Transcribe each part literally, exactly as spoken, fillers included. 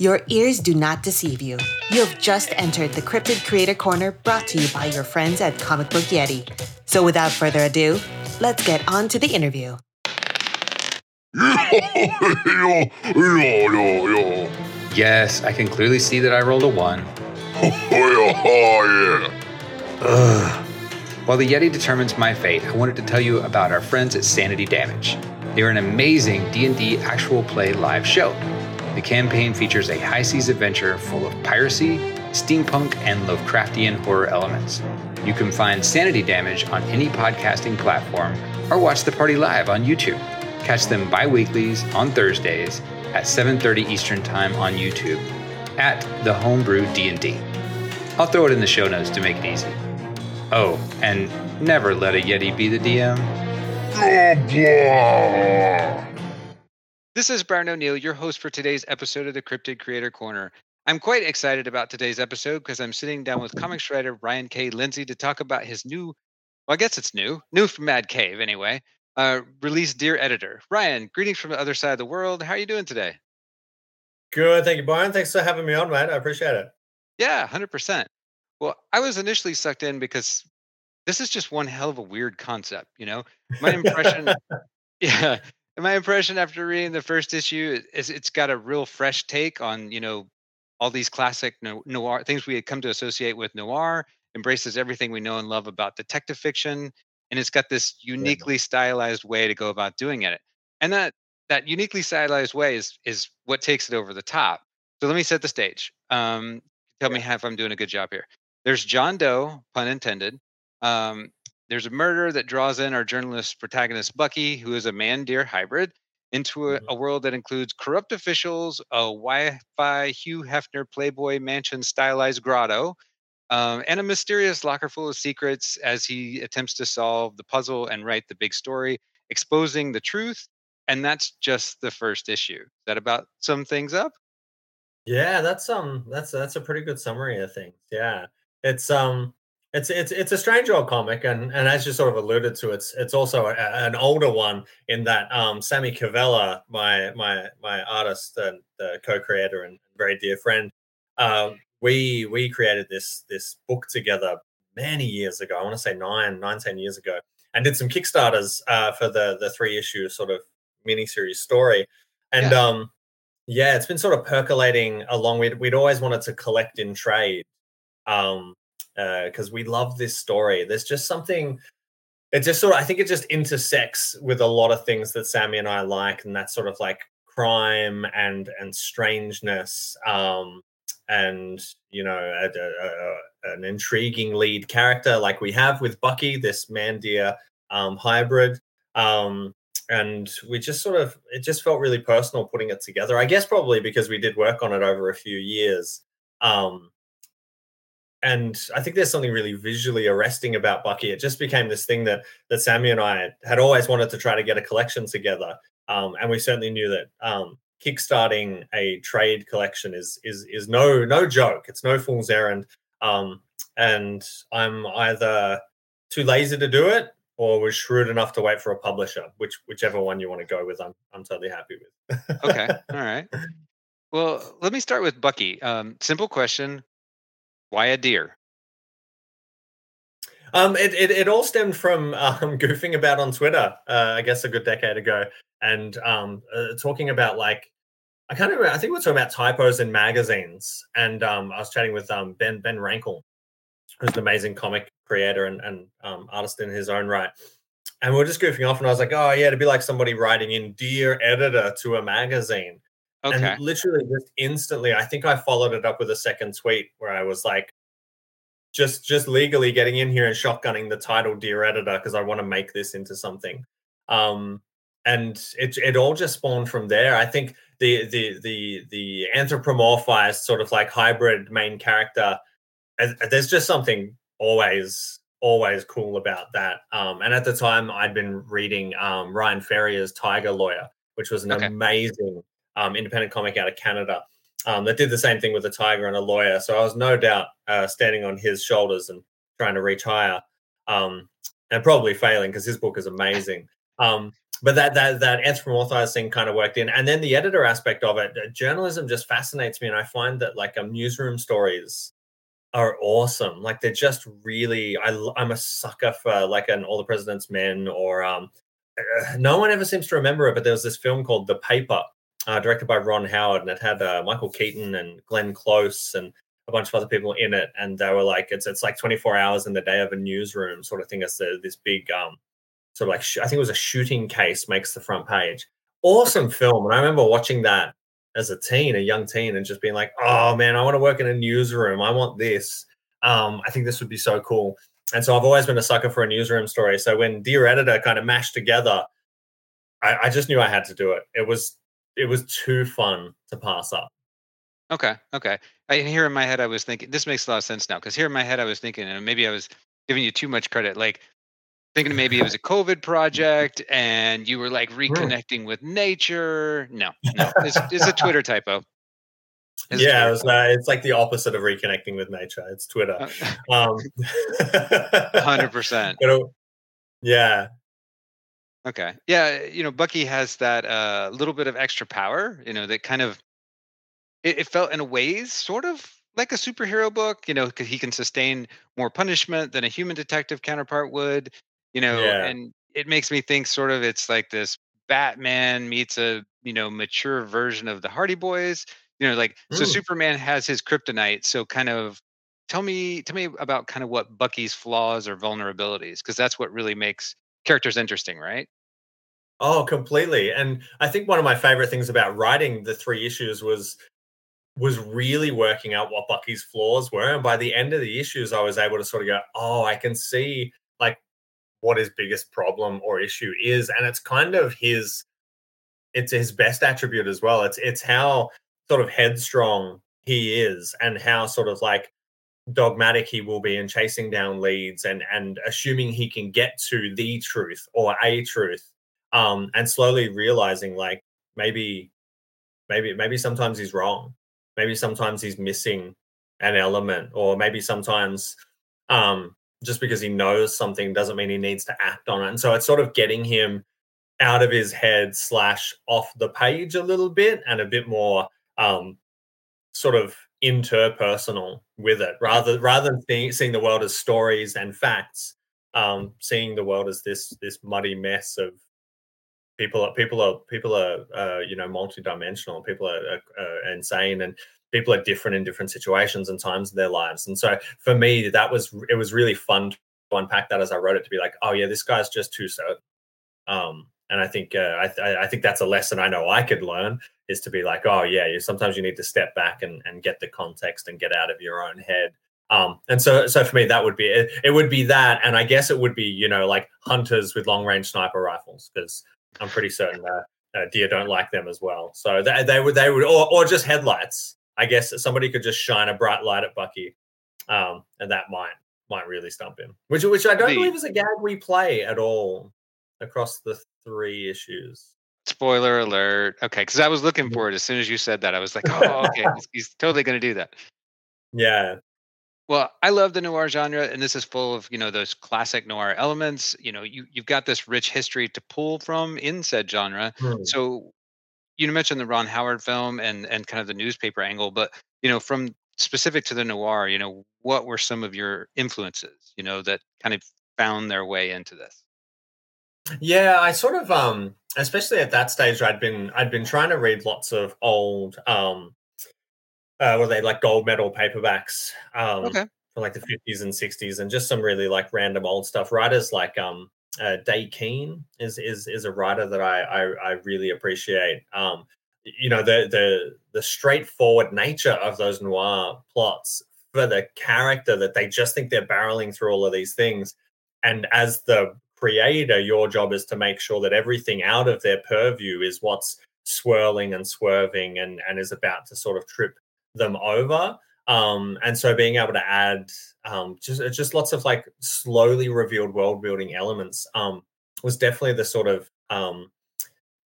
Your ears do not deceive you. You have just entered the Cryptid Creator Corner, brought to you by your friends at Comic Book Yeti. So without further ado, let's get on to the interview. Yes, I can clearly see that I rolled a one. Ugh. While the Yeti determines my fate, I wanted to tell you about our friends at Sanity Damage. They are an amazing D and D actual play live show. The campaign features a high-seas adventure full of piracy, steampunk, and Lovecraftian horror elements. You can find Sanity Damage on any podcasting platform or watch the party live on YouTube. Catch them bi-weeklies on Thursdays at seven thirty Eastern Time on YouTube at The Homebrew D and D. I'll throw it in the show notes to make it easy. Oh, and never let a Yeti be the D M. This is Brian O'Neill, your host for today's episode of the Cryptid Creator Corner. I'm quite excited about today's episode because I'm sitting down with comics writer Ryan K. Lindsay to talk about his new, well, I guess it's new, new from Mad Cave anyway, uh, release Deer Editor. Ryan, greetings from the other side of the world. How are you doing today? Good. Thank you, Brian. Thanks for having me on, man. I appreciate it. Yeah, one hundred percent. Well, I was initially sucked in because this is just one hell of a weird concept, you know? My impression... yeah. And my impression after reading the first issue is it's got a real fresh take on, you know, all these classic noir things we had come to associate with noir, embraces everything we know and love about detective fiction, and it's got this uniquely stylized way to go about doing it. And that that uniquely stylized way is is what takes it over the top. So let me set the stage. Um, tell me if I'm doing a good job here. There's John Doe, pun intended. Um, There's a murder that draws in our journalist protagonist, Bucky, who is a man-deer hybrid, into a, a world that includes corrupt officials, a Wi-Fi Hugh Hefner Playboy mansion-stylized grotto, um, and a mysterious locker full of secrets as he attempts to solve the puzzle and write the big story, exposing the truth. And that's just the first issue. Is that about sum things up? Yeah, that's um, that's that's a pretty good summary of things. Yeah, it's um. It's it's it's a strange old comic, and, and as you sort of alluded to, it's it's also a, an older one in that um, Sammy Cavella, my my my artist and the co-creator and very dear friend, uh, we we created this this book together many years ago. I want to say nine nine ten years ago, and did some Kickstarters uh, for the the three issue sort of miniseries story, and yeah. um yeah, it's been sort of percolating along. We'd we'd always wanted to collect in trade. Um, because uh, we love this story. There's just something, it just sort of, I think it just intersects with a lot of things that Sammy and I like, and that's sort of like crime and and strangeness um, and, you know, a, a, a, an intriguing lead character like we have with Bucky, this man-deer um, hybrid. Um, and we just sort of, it just felt really personal putting it together, I guess probably because we did work on it over a few years. Um And I think there's something really visually arresting about Bucky. It just became this thing that that Sammy and I had always wanted to try to get a collection together, um, and we certainly knew that um, kickstarting a trade collection is is is no no joke. It's no fool's errand. Um, and I'm either too lazy to do it, or was shrewd enough to wait for a publisher. Which whichever one you want to go with, I'm I'm totally happy with. Okay, all right. Well, let me start with Bucky. Um, simple question. Why a deer? Um, it, it, it all stemmed from um, goofing about on Twitter, uh, I guess a good decade ago, and um, uh, talking about like, I can't remember, I think we were talking about typos in magazines, and um, I was chatting with um, Ben Ben Rankle, who's an amazing comic creator and, and um, artist in his own right, and we were just goofing off, and I was like, oh yeah, it'd be like somebody writing in Deer Editor to a magazine. Okay. And literally just instantly, I think I followed it up with a second tweet where I was like, just just legally getting in here and shotgunning the title Dear Editor because I want to make this into something. Um, and it it all just spawned from there. I think the the the the anthropomorphized sort of like hybrid main character, there's just something always, always cool about that. Um, and at the time, I'd been reading um, Ryan Ferrier's Tiger Lawyer, which was an okay. amazing... Um, independent comic out of Canada um, that did the same thing with a tiger and a lawyer. So I was no doubt uh, standing on his shoulders and trying to reach higher um, and probably failing because his book is amazing. Um, But that that that anthropomorphized thing kind of worked in. And then the editor aspect of it, journalism just fascinates me. And I find that, like, um, newsroom stories are awesome. Like, they're just really, I, I'm a sucker for, like, an All the President's Men, or um, no one ever seems to remember it, but there was this film called The Paper, uh, directed by Ron Howard. And it had uh, Michael Keaton and Glenn Close and a bunch of other people in it. And they were like, it's it's like twenty-four hours in the day of a newsroom sort of thing. It's uh, this big... um. So like, I think it was a shooting case makes the front page. Awesome film. And I remember watching that as a teen, a young teen, and just being like, oh man, I want to work in a newsroom. I want this. Um, I think this would be so cool. And so I've always been a sucker for a newsroom story. So when Dear Editor kind of mashed together, I, I just knew I had to do it. It was, it was too fun to pass up. Okay. Okay. I, here in my head, I was thinking, this makes a lot of sense now. Cause here in my head, I was thinking, and maybe I was giving you too much credit. Like, thinking maybe it was a COVID project and you were like reconnecting with nature. No, no, it's, it's a Twitter typo. It's yeah, Twitter. It was, uh, it's like the opposite of reconnecting with nature. It's Twitter. Um, one hundred percent. But it, yeah. Okay. Yeah, you know, Bucky has that uh, little bit of extra power, you know, that kind of, it, it felt in a ways sort of like a superhero book, you know, because he can sustain more punishment than a human detective counterpart would. You know, yeah. And it makes me think sort of it's like this Batman meets a, you know, mature version of the Hardy Boys. You know, like, Ooh. So Superman has his kryptonite. So kind of tell me, tell me about kind of what Bucky's flaws or vulnerabilities, because that's what really makes characters interesting, right? Oh, completely. And I think one of my favorite things about writing the three issues was was really working out what Bucky's flaws were. And by the end of the issues, I was able to sort of go, oh, I can see, like, what his biggest problem or issue is. And it's kind of his, it's his best attribute as well. It's it's how sort of headstrong he is and how sort of like dogmatic he will be in chasing down leads and and assuming he can get to the truth or a truth, um, and slowly realizing like maybe, maybe, maybe sometimes he's wrong. Maybe sometimes he's missing an element, or maybe sometimes, um, just because he knows something doesn't mean he needs to act on it. And so it's sort of getting him out of his head slash off the page a little bit and a bit more um, sort of interpersonal with it, rather rather than th- seeing the world as stories and facts, um, seeing the world as this this muddy mess of people. People are people are uh, you know, multidimensional. People are, are, are insane and. People are different in different situations and times in their lives. And so for me, that was, it was really fun to unpack that as I wrote it, to be like, oh yeah, this guy's just too certain. Um, and I think, uh, I, th- I think that's a lesson I know I could learn, is to be like, oh yeah, you, sometimes you need to step back and, and get the context and get out of your own head. Um, and so, so for me, that would be, it, it would be that. And I guess it would be, you know, like hunters with long range sniper rifles, because I'm pretty certain that uh, deer don't like them as well. So they, they would, they would, or, or just headlights. I guess somebody could just shine a bright light at Bucky, um, and that might might really stump him. Which which I don't the, believe is a gag we play at all across the three issues. Spoiler alert. Okay, because I was looking for it as soon as you said that. I was like, oh, okay, he's, he's totally going to do that. Yeah. Well, I love the noir genre, and this is full of, you know, those classic noir elements. You know, you you've got this rich history to pull from in said genre. Hmm. So. You mentioned the Ron Howard film and, and kind of the newspaper angle, but, you know, from specific to the noir, you know, what were some of your influences, you know, that kind of found their way into this? Yeah, I sort of, um, especially at that stage, I'd been, I'd been trying to read lots of old, um, uh, were they like gold medal paperbacks, um, okay. from like the fifties and sixties, and just some really like random old stuff. Writers like, um, Uh, Day Keen is is is a writer that I I, I really appreciate. Um, you know, the the the straightforward nature of those noir plots for the character, that they just think they're barreling through all of these things, and as the creator, your job is to make sure that everything out of their purview is what's swirling and swerving and and is about to sort of trip them over. Um, and so being able to add um, just just lots of like slowly revealed world building elements um, was definitely the sort of um,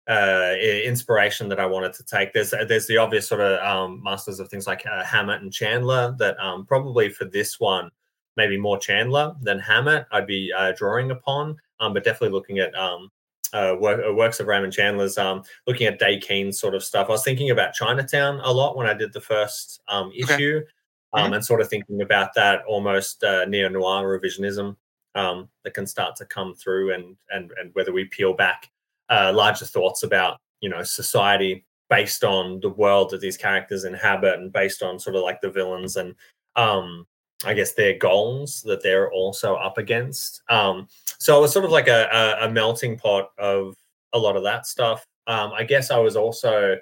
uh, inspiration that I wanted to take. There's there's the obvious sort of um, masters of things like uh, Hammett and Chandler that um, probably for this one, maybe more Chandler than Hammett I'd be uh, drawing upon, um, but definitely looking at um, Uh, work, works of Raymond Chandler's, um, looking at Day Keen sort of stuff. I was thinking about Chinatown a lot when I did the first um, issue, okay. um, mm-hmm. and sort of thinking about that almost uh, neo-noir revisionism um, that can start to come through, and and and whether we peel back uh, larger thoughts about, you know, society based on the world that these characters inhabit, and based on sort of like the villains and um, I guess their goals that they're also up against. Um, so it was sort of like a, a, a melting pot of a lot of that stuff. Um, I guess I was also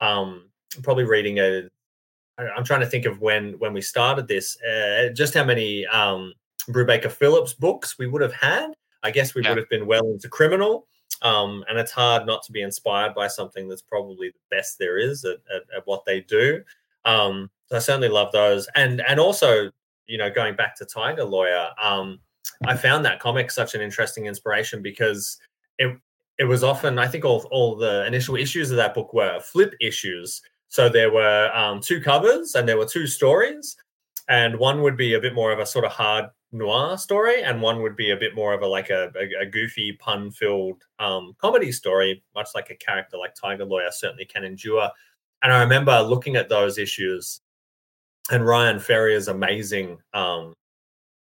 um, probably reading a, I'm trying to think of when, when we started this, uh, just how many um, Brubaker Phillips books we would have had. I guess we yeah. would have been well into Criminal. Um, and it's hard not to be inspired by something that's probably the best there is at, at, at what they do. Um, so I certainly love those. And, and also, you know, going back to Tiger Lawyer, um, I found that comic such an interesting inspiration because it it was often, I think all all the initial issues of that book were flip issues. So there were um, two covers and there were two stories, and one would be a bit more of a sort of hard noir story, and one would be a bit more of a like a, a, a goofy pun-filled um, comedy story, much like a character like Tiger Lawyer certainly can endure. And I remember looking at those issues and Ryan Ferrier's amazing um,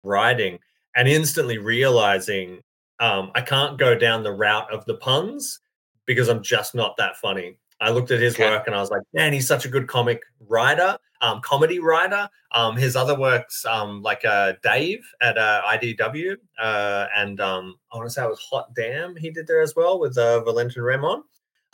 writing, and instantly realizing um, I can't go down the route of the puns because I'm just not that funny. I looked at his okay. work and I was like, man, he's such a good comic writer, um, comedy writer. Um, his other works, um, like uh, Dave at uh, I D W, uh, and um, I want to say it was Hot Damn he did there as well with uh, Valentin Raymond.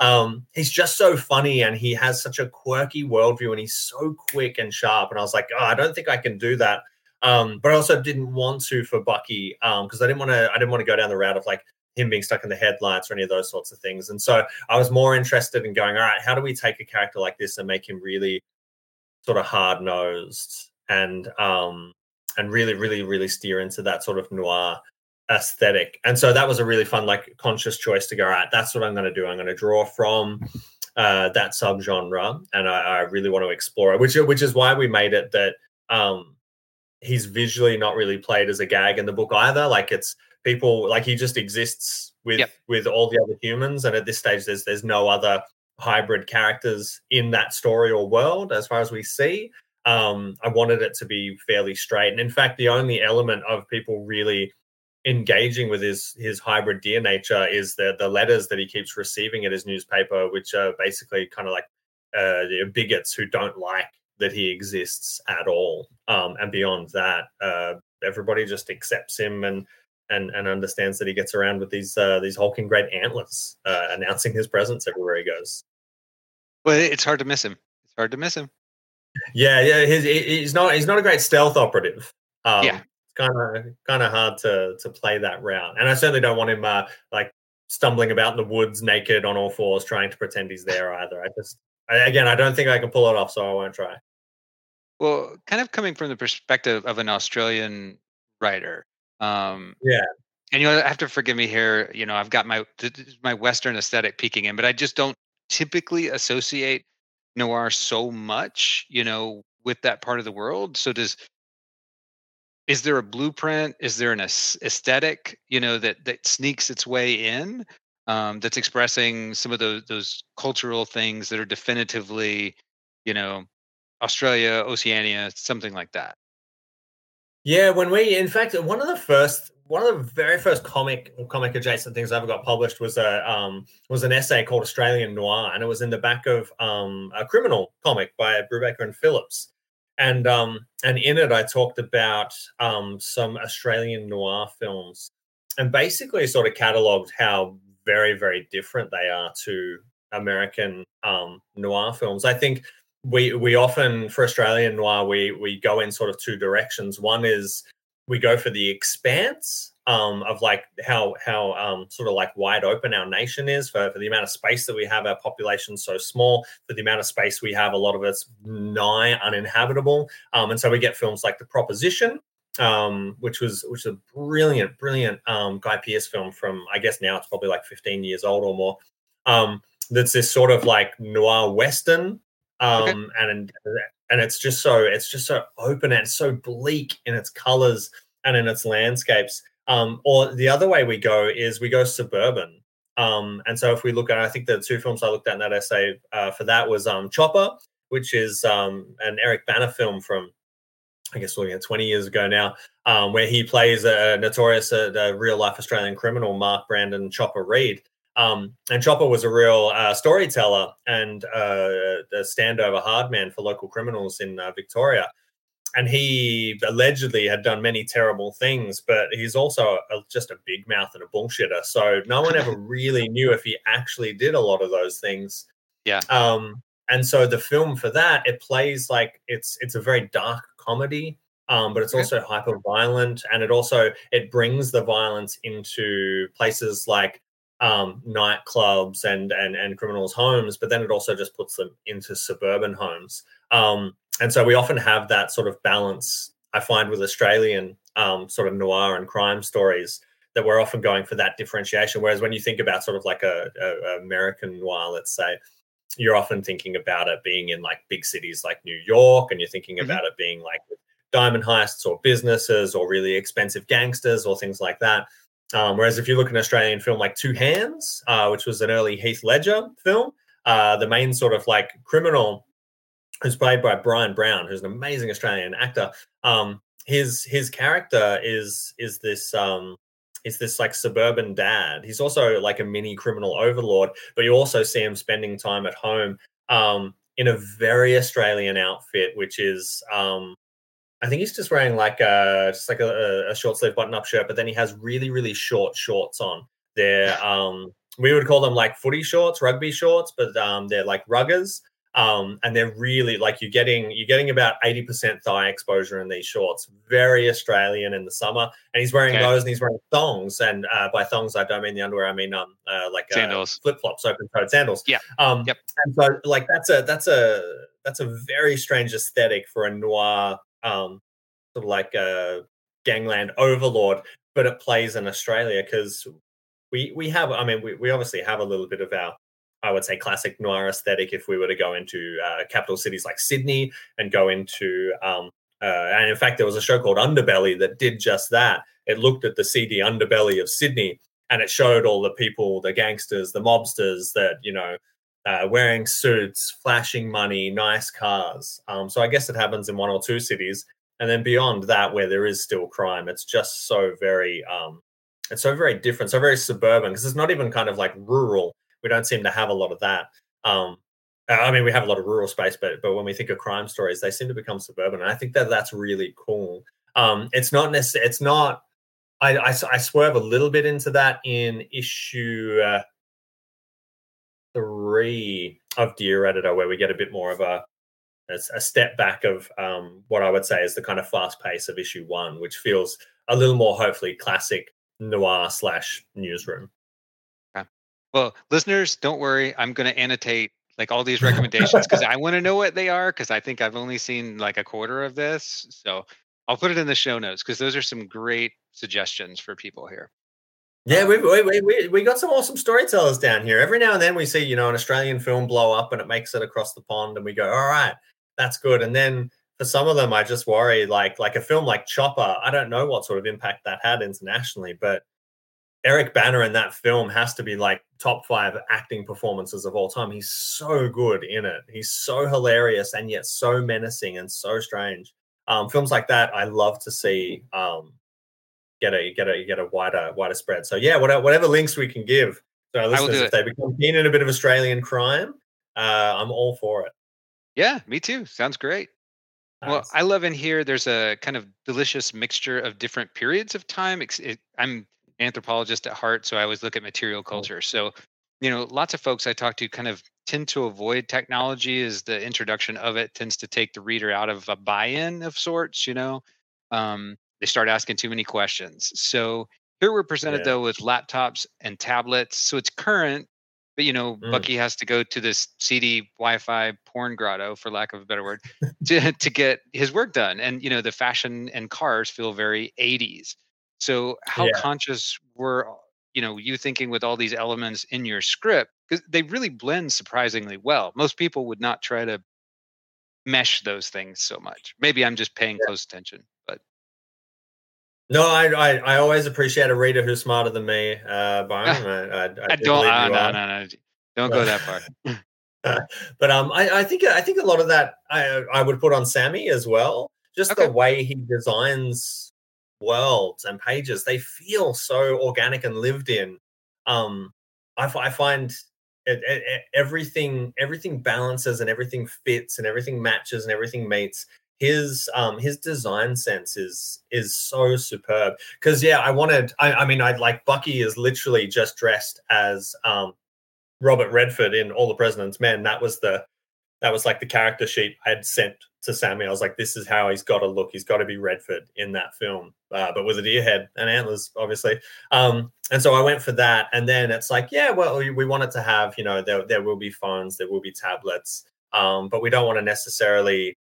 Um, he's just so funny, and he has such a quirky worldview, and he's so quick and sharp. And I was like, oh, I don't think I can do that. Um, but I also didn't want to for Bucky, um, because I didn't want to. I didn't want to go down the route of like him being stuck in the headlights or any of those sorts of things. And so I was more interested in going, all right, how do we take a character like this and make him really sort of hard nosed and um, and really, really, really steer into that sort of noir aesthetic. And so that was a really fun, like, conscious choice to go, all right, that's what I'm going to do. I'm going to draw from uh, that subgenre, and I, I really want to explore it, which, which is why we made it that um, he's visually not really played as a gag in the book either. Like, it's people, like, he just exists with yep. with all the other humans, and at this stage there's there's no other hybrid characters in that story or world as far as we see. Um, I wanted it to be fairly straight, and in fact the only element of people really engaging with his his hybrid deer nature is the the letters that he keeps receiving at his newspaper, which are basically kind of like uh bigots who don't like that he exists at all, um and beyond that uh everybody just accepts him and and and understands that he gets around with these uh these hulking great antlers uh announcing his presence everywhere he goes. Well, it's hard to miss him. It's hard to miss him yeah yeah he's, he's not he's not a great stealth operative. um yeah Kind of, kind of hard to to play that route, and I certainly don't want him uh, like stumbling about in the woods naked on all fours, trying to pretend he's there either. I just, I, again, I don't think I can pull it off, so I won't try. Well, kind of coming from the perspective of an Australian writer, um, yeah. And you have to forgive me here. You know, I've got my my Western aesthetic peeking in, but I just don't typically associate noir so much, you know, with that part of the world. So does. Is there a blueprint? Is there an aesthetic, you know, that that sneaks its way in, um, that's expressing some of those those cultural things that are definitively, you know, Australia, Oceania, something like that? Yeah, when we, in fact, one of the first, one of the very first comic or comic adjacent things I ever got published was a um, was an essay called Australian Noir, and it was in the back of um, a Criminal comic by Brubaker and Phillips. And um, and in it, I talked about um, some Australian noir films, and basically sort of catalogued how very, very different they are to American um, noir films. I think we we often, for Australian noir, we we go in sort of two directions. One is we go for the expanse um, of like how how um, sort of like wide open our nation is for, for the amount of space that we have. Our population's so small, for the amount of space we have, a lot of it's nigh uninhabitable. Um, and so we get films like The Proposition, um, which was which was a brilliant, brilliant um, Guy Pearce film from, I guess now it's probably like fifteen years old or more. Um, that's this sort of like noir Western, um, okay. and and it's just so it's just so open and so bleak in its colors and in its landscapes. Um, or the other way we go is we go suburban, Um, and so if we look at, I think the two films I looked at in that essay uh, for that was um, Chopper, which is um, an Eric Bana film from, I guess, looking at twenty years ago now, um, where he plays a notorious uh, the real-life Australian criminal, Mark Brandon Chopper-Reed. Um, and Chopper was a real uh, storyteller and uh, a standover hard man for local criminals in uh, Victoria. And he allegedly had done many terrible things, but he's also a, just a big mouth and a bullshitter. So no one ever really knew if he actually did a lot of those things. Yeah. Um, and so the film for that, it plays like it's it's a very dark comedy, um, but it's okay. also hyper-violent, and it also it brings the violence into places like um, nightclubs and, and, and criminals' homes, but then it also just puts them into suburban homes. Um, and so we often have that sort of balance, I find, with Australian um, sort of noir and crime stories, that we're often going for that differentiation. Whereas when you think about sort of like a, a, a American noir, let's say, you're often thinking about it being in like big cities like New York, and you're thinking mm-hmm. about it being like diamond heists or businesses or really expensive gangsters or things like that. Um, whereas if you look at an Australian film like Two Hands, uh, which was an early Heath Ledger film, uh, the main sort of like criminal, who's played by Brian Brown, who's an amazing Australian actor. Um, his his character is is this um, is this like suburban dad. He's also like a mini criminal overlord, but you also see him spending time at home um, in a very Australian outfit, which is um, I think he's just wearing like a just like a, a short sleeve button up shirt, but then he has really really short shorts on. They're um, we would call them like footy shorts, rugby shorts, but um, they're like ruggers. Um, and they're really like you're getting you're getting about eighty percent thigh exposure in these shorts. Very Australian in the summer, and he's wearing okay. those, and he's wearing thongs. And uh, by thongs, I don't mean the underwear. I mean um uh, like sandals, uh, flip flops, open toed sandals. Yeah. Um. Yep. And so like that's a that's a that's a very strange aesthetic for a noir um sort of like a gangland overlord, but it plays in Australia because we we have I mean we we obviously have a little bit of our, I would say, classic noir aesthetic if we were to go into uh, capital cities like Sydney and go into, um, uh, and in fact, there was a show called Underbelly that did just that. It looked at the seedy underbelly of Sydney, and it showed all the people, the gangsters, the mobsters that, you know, uh, wearing suits, flashing money, nice cars. Um, so I guess it happens in one or two cities. And then beyond that, where there is still crime, it's just so very, um, it's so very different, so very suburban, because it's not even kind of like rural. We don't seem to have a lot of that. Um, I mean, we have a lot of rural space, but but when we think of crime stories, they seem to become suburban. And I think that that's really cool. Um, it's not necessarily, it's not, I, I, I swerve a little bit into that in issue uh, three of Deer Editor, where we get a bit more of a, a step back of um, what I would say is the kind of fast pace of issue one, which feels a little more hopefully classic noir slash newsroom. Well, listeners, don't worry. I'm going to annotate like all these recommendations because I want to know what they are, because I think I've only seen like a quarter of this. So I'll put it in the show notes because those are some great suggestions for people here. Yeah, we we we we got some awesome storytellers down here. Every now and then we see, you know, an Australian film blow up and it makes it across the pond and we go, all right, that's good. And then for some of them, I just worry like like a film like Chopper. I don't know what sort of impact that had internationally, but Eric Bana in that film has to be like top five acting performances of all time. He's so good in it. He's so hilarious and yet so menacing and so strange. Um, films like that, I love to see um, get a get a get a wider wider spread. So yeah, whatever, whatever links we can give to our listeners, if it. They become keen in a bit of Australian crime, uh, I'm all for it. Yeah, me too. Sounds great. Well, I love in here. There's a kind of delicious mixture of different periods of time. It, it, I'm anthropologist at heart, so I always look at material culture. So, you know, lots of folks I talk to kind of tend to avoid technology, as the introduction of it tends to take the reader out of a buy-in of sorts, you know. Um, they start asking too many questions. So here we're presented, yeah. though, with laptops and tablets. So it's current, but, you know, mm. Bucky has to go to this seedy Wi-Fi porn grotto, for lack of a better word, to, to get his work done. And, you know, the fashion and cars feel very eighties. So how yeah. conscious were, you know, you thinking with all these elements in your script? Because they really blend surprisingly well. Most people would not try to mesh those things so much. Maybe I'm just paying yeah. close attention, but. No, I, I I always appreciate a reader who's smarter than me, uh, Byron. I, I, I, I don't. Uh, no, no, no, don't go that far. uh, but um, I, I think I think a lot of that I I would put on Sammy as well. Just okay. The way he designs worlds and pages, they feel so organic and lived in. Um, I, I find it, it, it, everything everything balances and everything fits and everything matches and everything meets. His um his design sense is is so superb. Because yeah, I wanted. I, I mean, I like Bucky is literally just dressed as um Robert Redford in All the President's Men. That was the that was like the character sheet I had sent to Sammy. I was like, this is how he's got to look. He's got to be Redford in that film, uh, but with a deer head and antlers, obviously. Um, and so I went for that. And then it's like, yeah, well, we, we wanted to have, you know, there there will be phones, there will be tablets, um, but we don't want to necessarily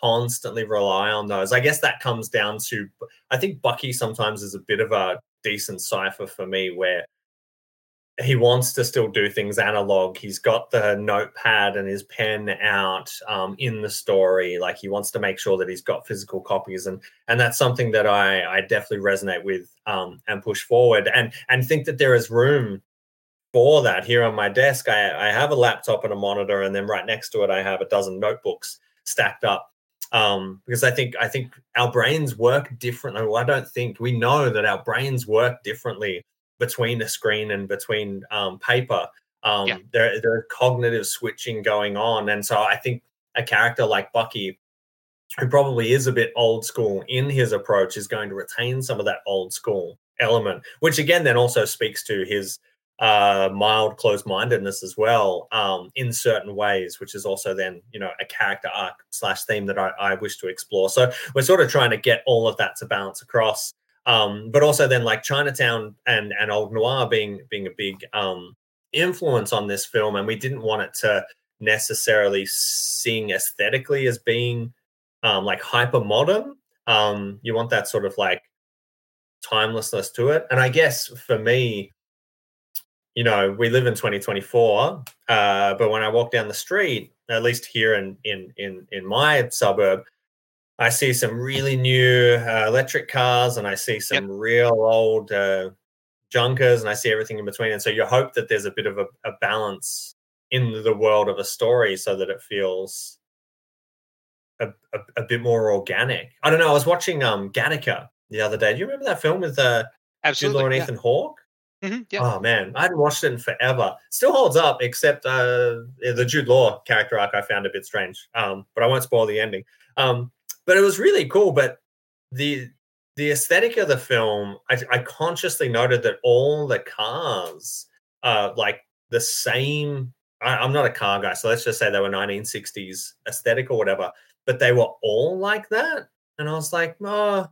constantly rely on those. I guess that comes down to, I think Bucky sometimes is a bit of a decent cipher for me, where he wants to still do things analog. He's got the notepad and his pen out um in the story. Like, he wants to make sure that he's got physical copies, and and that's something that I I definitely resonate with um and push forward, and and think that there is room for that. Here on my desk, I, I have a laptop and a monitor, and then right next to it I have a dozen notebooks stacked up, um because I think I think our brains work differently. Well, I don't think we know that our brains work differently between a screen and between um paper. um yeah. there there are cognitive switching going on, and so I think a character like Bucky, who probably is a bit old school in his approach, is going to retain some of that old school element, which again then also speaks to his uh mild closed-mindedness as well, um in certain ways, which is also then, you know, a character arc slash theme that I, I wish to explore. So we're sort of trying to get all of that to balance across, um but also then like Chinatown and and Old Noir being being a big um influence on this film, and we didn't want it to necessarily sing aesthetically as being um like hyper modern. Um you want that sort of like timelessness to it. And I guess for me, you know, we live in twenty twenty-four, uh, but when I walk down the street, at least here in in in, in my suburb, I see some really new uh, electric cars, and I see some yep. real old uh, junkers, and I see everything in between. And so you hope that there's a bit of a, a balance in the world of a story, so that it feels a, a, a bit more organic. I don't know. I was watching um, Gattaca the other day. Do you remember that film with uh, Jude Law and yeah. Ethan Hawke? Mm-hmm, yeah. Oh man, I hadn't watched it in forever. Still holds up, except uh, the Jude Law character arc I found a bit strange. Um, but I won't spoil the ending. Um, but it was really cool. But the the aesthetic of the film, I, I consciously noted that all the cars are like the same. I, I'm not a car guy, so let's just say they were nineteen sixties aesthetic or whatever. But they were all like that, and I was like, no,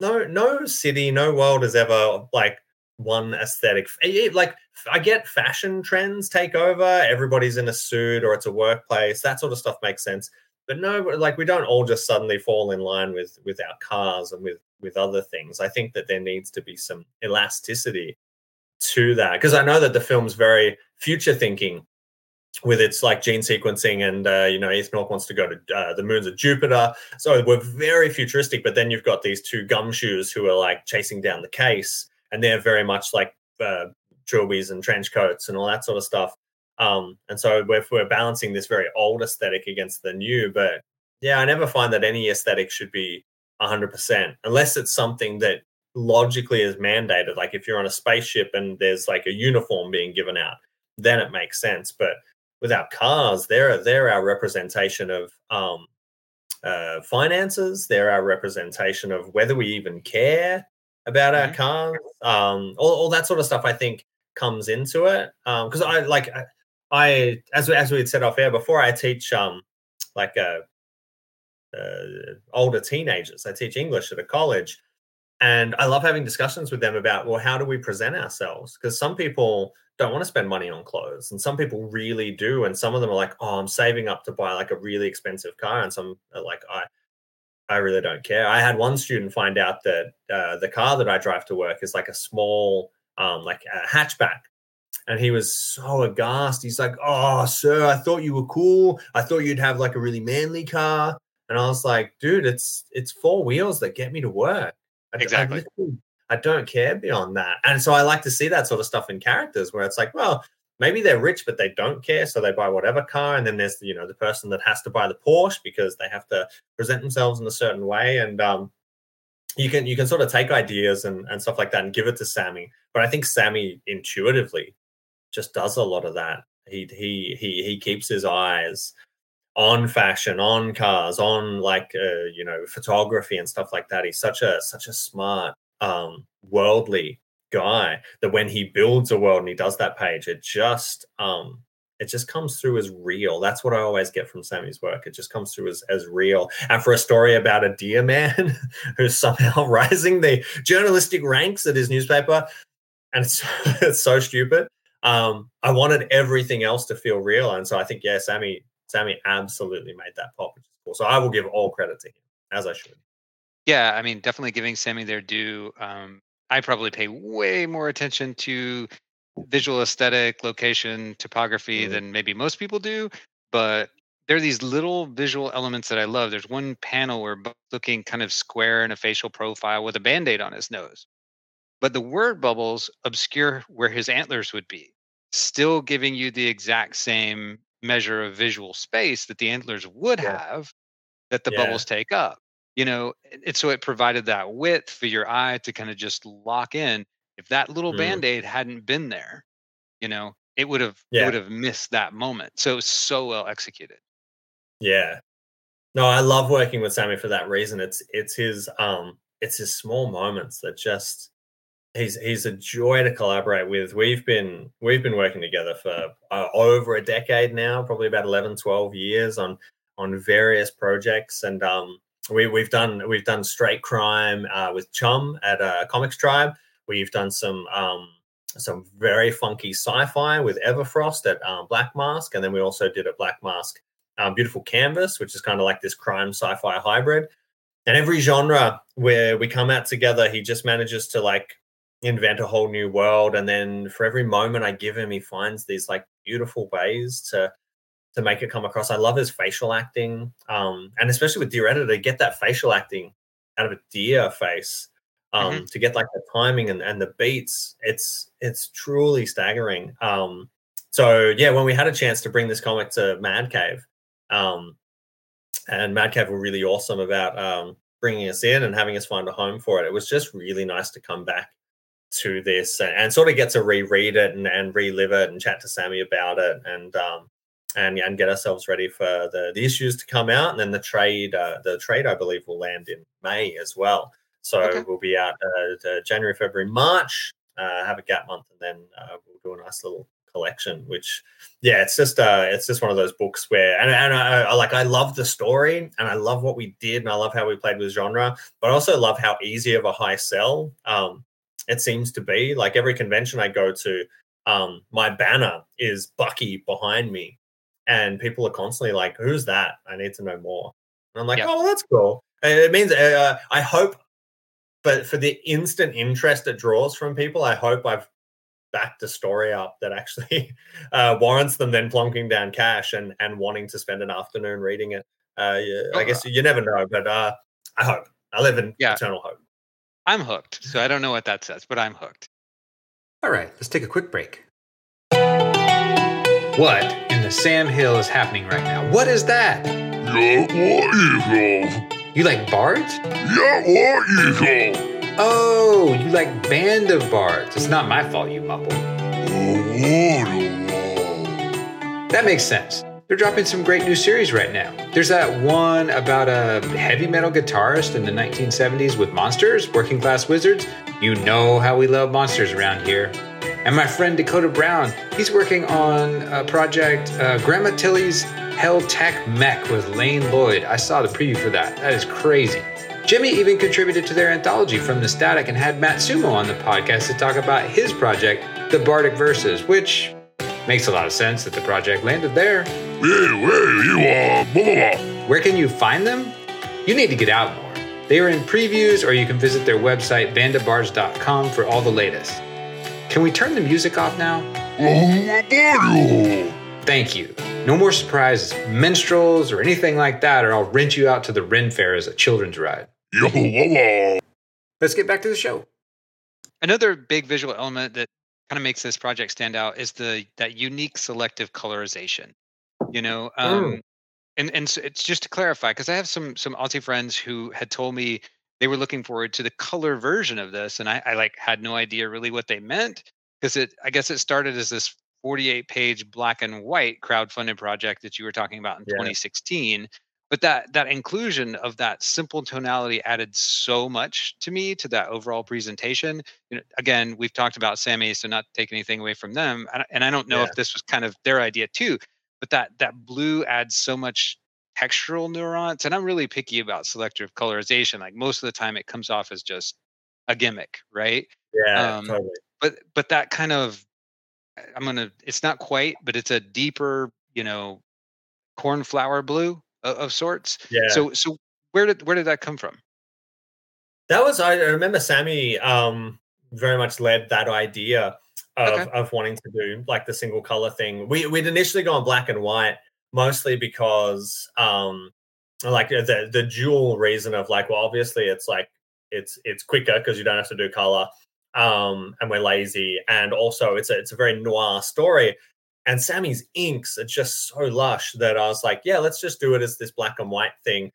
no, no city, no world is ever like one aesthetic. Like, I get fashion trends take over, everybody's in a suit or it's a workplace, that sort of stuff makes sense, but no, like, we don't all just suddenly fall in line with with our cars and with with other things. I think that there needs to be some elasticity to that, because I know that the film's very future thinking with its like gene sequencing, and uh, you know, Ethan Hawke wants to go to uh, the moons of Jupiter, so we're very futuristic. But then you've got these two gumshoes who are like chasing down the case, and they're very much like uh, trilbies and trench coats and all that sort of stuff. Um, and so we're, we're balancing this very old aesthetic against the new. But yeah, I never find that any aesthetic should be one hundred percent unless it's something that logically is mandated. Like if you're on a spaceship and there's like a uniform being given out, then it makes sense. But with our cars, they're, they're our representation of um, uh, finances. They're our representation of whether we even care about our cars, um, all, all that sort of stuff, I think, comes into it. Because um, I like, I, I as as we had said off air before, I teach um, like uh, uh, older teenagers. I teach English at a college, and I love having discussions with them about, well, how do we present ourselves? Because some people don't want to spend money on clothes, and some people really do, and some of them are like, oh, I'm saving up to buy like a really expensive car, and some are like, I. I really don't care. I had one student find out that uh, the car that I drive to work is like a small, um, like a hatchback. And he was so aghast. He's like, oh, sir, I thought you were cool. I thought you'd have like a really manly car. And I was like, dude, it's it's four wheels that get me to work. I, exactly. I, I don't care beyond that. And so I like to see that sort of stuff in characters where it's like, well, maybe they're rich, but they don't care, so they buy whatever car. And then there's, you know, the person that has to buy the Porsche because they have to present themselves in a certain way. And um, you can you can sort of take ideas and, and stuff like that and give it to Sammy. But I think Sammy intuitively just does a lot of that. He he he he keeps his eyes on fashion, on cars, on like uh, you know, photography and stuff like that. He's such a such a smart, um, worldly guy that when he builds a world and he does that page, it just um it just comes through as real. That's what I always get from Sammy's work. It just comes through as, as real. And for a story about a deer man who's somehow rising the journalistic ranks at his newspaper, and it's it's so stupid. Um, I wanted everything else to feel real. And so I think, yeah, Sammy, Sammy absolutely made that pop, which is cool. So I will give all credit to him, as I should. Yeah, I mean, definitely giving Sammy their due. Um, I probably pay way more attention to visual aesthetic, location, topography mm-hmm. than maybe most people do. But there are these little visual elements that I love. There's one panel where Buck's looking kind of square in a facial profile with a Band-Aid on his nose. But the word bubbles obscure where his antlers would be, still giving you the exact same measure of visual space that the antlers would yeah. have that the yeah. bubbles take up, you know. And so it provided that width for your eye to kind of just lock in. If that little mm. Band-Aid hadn't been there, you know, it would have yeah. would have missed that moment. So it was so well executed. Yeah. No, I love working with Sammy for that reason. It's it's his um it's his small moments that just He's he's a joy to collaborate with. We've been we've been working together for uh, over a decade now, probably about eleven, twelve years on on various projects, and um we we've done we've done straight crime uh, with Chum at uh, Comics Tribe. We've done some um some very funky sci-fi with Everfrost at um, Black Mask, and then we also did at Black Mask um, Beautiful Canvas, which is kind of like this crime sci-fi hybrid. And every genre where we come out together, he just manages to like invent a whole new world, and then for every moment I give him, he finds these like beautiful ways to to make it come across. I love his facial acting, um and especially with Deer Editor, get that facial acting out of a deer face, um mm-hmm. to get like the timing and, and the beats. It's it's truly staggering. Um so yeah, when we had a chance to bring this comic to Mad Cave, um and Mad Cave were really awesome about um bringing us in and having us find a home for it, it was just really nice to come back to this and, and sort of get to reread it and, and relive it and chat to Sammy about it, and um and and get ourselves ready for the, the issues to come out. And then the trade uh, the trade I believe will land in May as well, so okay. we'll be out uh, January, February, March, uh have a gap month, and then uh, we'll do a nice little collection, which yeah it's just uh it's just one of those books where and, and I, I like I love the story and I love what we did and I love how we played with genre, but I also love how easy of a high sell um it seems to be. Like every convention I go to, um, my banner is Bucky behind me, and people are constantly like, who's that? I need to know more. And I'm like, yep. oh, well, that's cool. And it means uh, I hope, but for the instant interest it draws from people, I hope I've backed a story up that actually uh, warrants them then plonking down cash and, and wanting to spend an afternoon reading it. Uh, yeah, oh, I guess you, you never know, but uh, I hope. I live in yeah. eternal hope. I'm hooked, so I don't know what that says, but I'm hooked. All right, let's take a quick break. What in the Sam Hill is happening right now? What is that? Not what evil. You like bards? Not what evil. Oh, you like Band of Bards. It's not my fault you mumble. That makes sense. They're dropping some great new series right now. There's that one about a heavy metal guitarist in the nineteen seventies with monsters, working class wizards. You know how we love monsters around here. And my friend Dakota Brown, he's working on a project, uh, Grandma Tilly's Hell Tech Mech with Lane Lloyd. I saw the preview for that. That is crazy. Jimmy even contributed to their anthology From the Static and had Matt Sumo on the podcast to talk about his project, The Bardic Verses, which makes a lot of sense that the project landed there. Where can you find them? You need to get out more. They are in previews, or you can visit their website, band of bards dot com, for all the latest. Can we turn the music off now? Thank you. No more surprises, minstrels, or anything like that, or I'll rent you out to the Ren Fair as a children's ride. let's get back to the show. Another big visual element that kind of makes this project stand out is the that unique selective colorization. You know, um, mm. and and so it's just to clarify, because I have some some Aussie friends who had told me they were looking forward to the color version of this, and I, I like had no idea really what they meant, because it I guess it started as this forty-eight page black and white crowdfunded project that you were talking about in yeah. twenty sixteen. But that that inclusion of that simple tonality added so much to me, to that overall presentation. You know, again, we've talked about Sammy, so not to take anything away from them. And I don't know yeah. if this was kind of their idea too, but that that blue adds so much textural nuance. And I'm really picky about selective colorization. Like most of the time it comes off as just a gimmick, right? Yeah, um, totally. But, but that kind of, I'm going to, it's not quite, but it's a deeper, you know, cornflower blue of sorts. Yeah. So, so where did where did that come from? That was I remember Sammy um, very much led that idea of okay. of wanting to do like the single color thing. We we'd initially gone black and white mostly because um, like the the dual reason of like, well, obviously it's like it's it's quicker because you don't have to do color, um, and we're lazy, and also it's a, it's a very noir story. And Sammy's inks are just so lush that I was like, yeah, let's just do it as this black and white thing.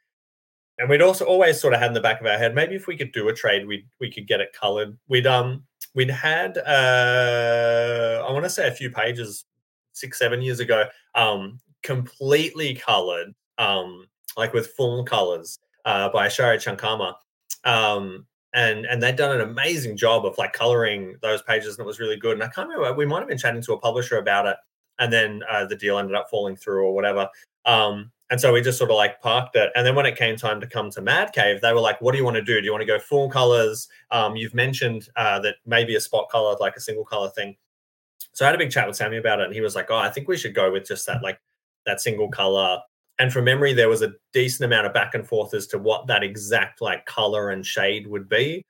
And we'd also always sort of had in the back of our head, maybe if we could do a trade, we we could get it colored. We'd um we'd had uh I want to say a few pages six seven years ago um completely colored um like with full colors uh by Shari Chankama, um and and they'd done an amazing job of like coloring those pages, and it was really good. And I can't remember, we might have been chatting to a publisher about it. And then uh, the deal ended up falling through or whatever. Um, and so we just sort of like parked it. And then when it came time to come to Mad Cave, they were like, what do you want to do? Do you want to go full colors? Um, you've mentioned uh, that maybe a spot color, like a single color thing. So I had a big chat with Sammy about it. And he was like, oh, I think we should go with just that, like that single color. And from memory, there was a decent amount of back and forth as to what that exact like color and shade would be.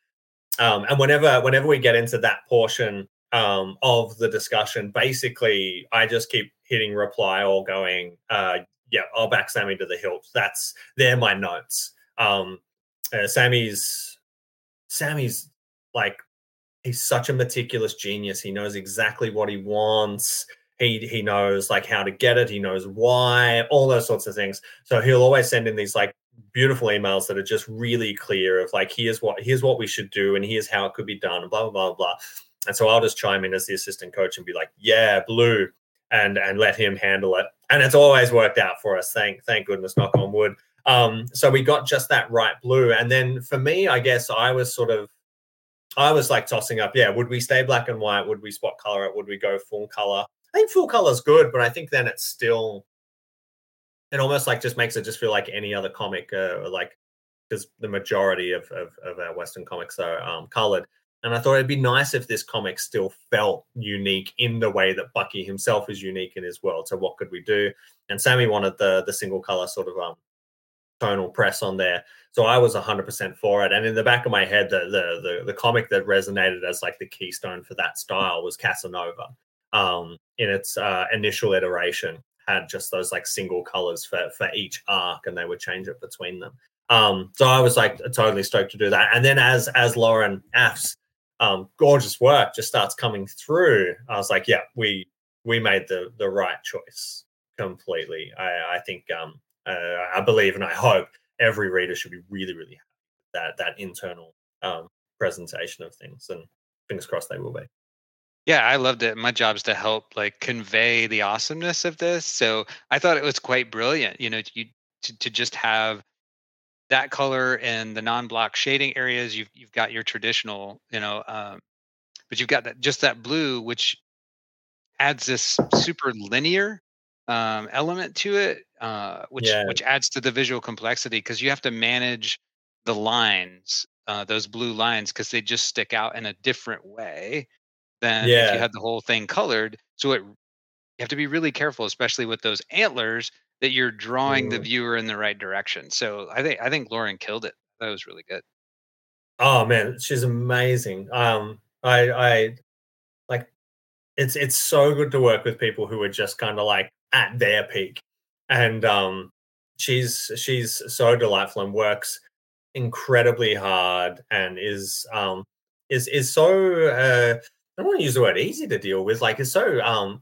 Um, and whenever, whenever we get into that portion Um, of the discussion, basically I just keep hitting reply or going, uh, yeah, I'll back Sammy to the hilt. That's, they're my notes. Um, uh, Sammy's, Sammy's like, he's such a meticulous genius. He knows exactly what he wants. He, he knows like how to get it. He knows why, all those sorts of things. So he'll always send in these like beautiful emails that are just really clear of like, here's what, here's what we should do. And here's how it could be done, blah, blah, blah, blah. And so I'll just chime in as the assistant coach and be like, yeah, blue, and and let him handle it. And it's always worked out for us, thank thank goodness, knock on wood. Um, so we got just that right blue. And then for me, I guess I was sort of, I was like tossing up, yeah, would we stay black and white? Would we spot color it? Would we go full color? I think full color is good, but I think then it's still, it almost like just makes it just feel like any other comic, uh, like because the majority of, of, of our Western comics are um, colored. And I thought it'd be nice if this comic still felt unique in the way that Bucky himself is unique in his world. So what could we do? And Sammy wanted the the single color sort of um, tonal press on there. So I was one hundred percent for it. And in the back of my head, the, the the the comic that resonated as like the keystone for that style was Casanova. Um, in its uh, initial iteration, had just those like single colors for, for each arc, and they would change it between them. Um, so I was like totally stoked to do that. And then as as Lauren Aff's Um, gorgeous work just starts coming through, I was like, yeah, we we made the the right choice completely. I, I think um, uh, I believe and I hope every reader should be really, really happy with that that internal um, presentation of things, and fingers crossed they will be. Yeah, I loved it. My job's to help like convey the awesomeness of this, so I thought it was quite brilliant. You know, you to, to just have that color and the non-block shading areas. You've you've got your traditional, you know, um, but you've got that just that blue, which adds this super linear um, element to it, uh, which yeah. which adds to the visual complexity, because you have to manage the lines, uh, those blue lines, because they just stick out in a different way than yeah. if you had the whole thing colored. So it you have to be really careful, especially with those antlers, that you're drawing the viewer in the right direction. So I think I think Lauren killed it. That was really good. Oh man, she's amazing. Um, I, I like it's it's so good to work with people who are just kind of like at their peak, and um, she's she's so delightful and works incredibly hard and is um is is so uh, I don't want to use the word easy to deal with. Like, it's so um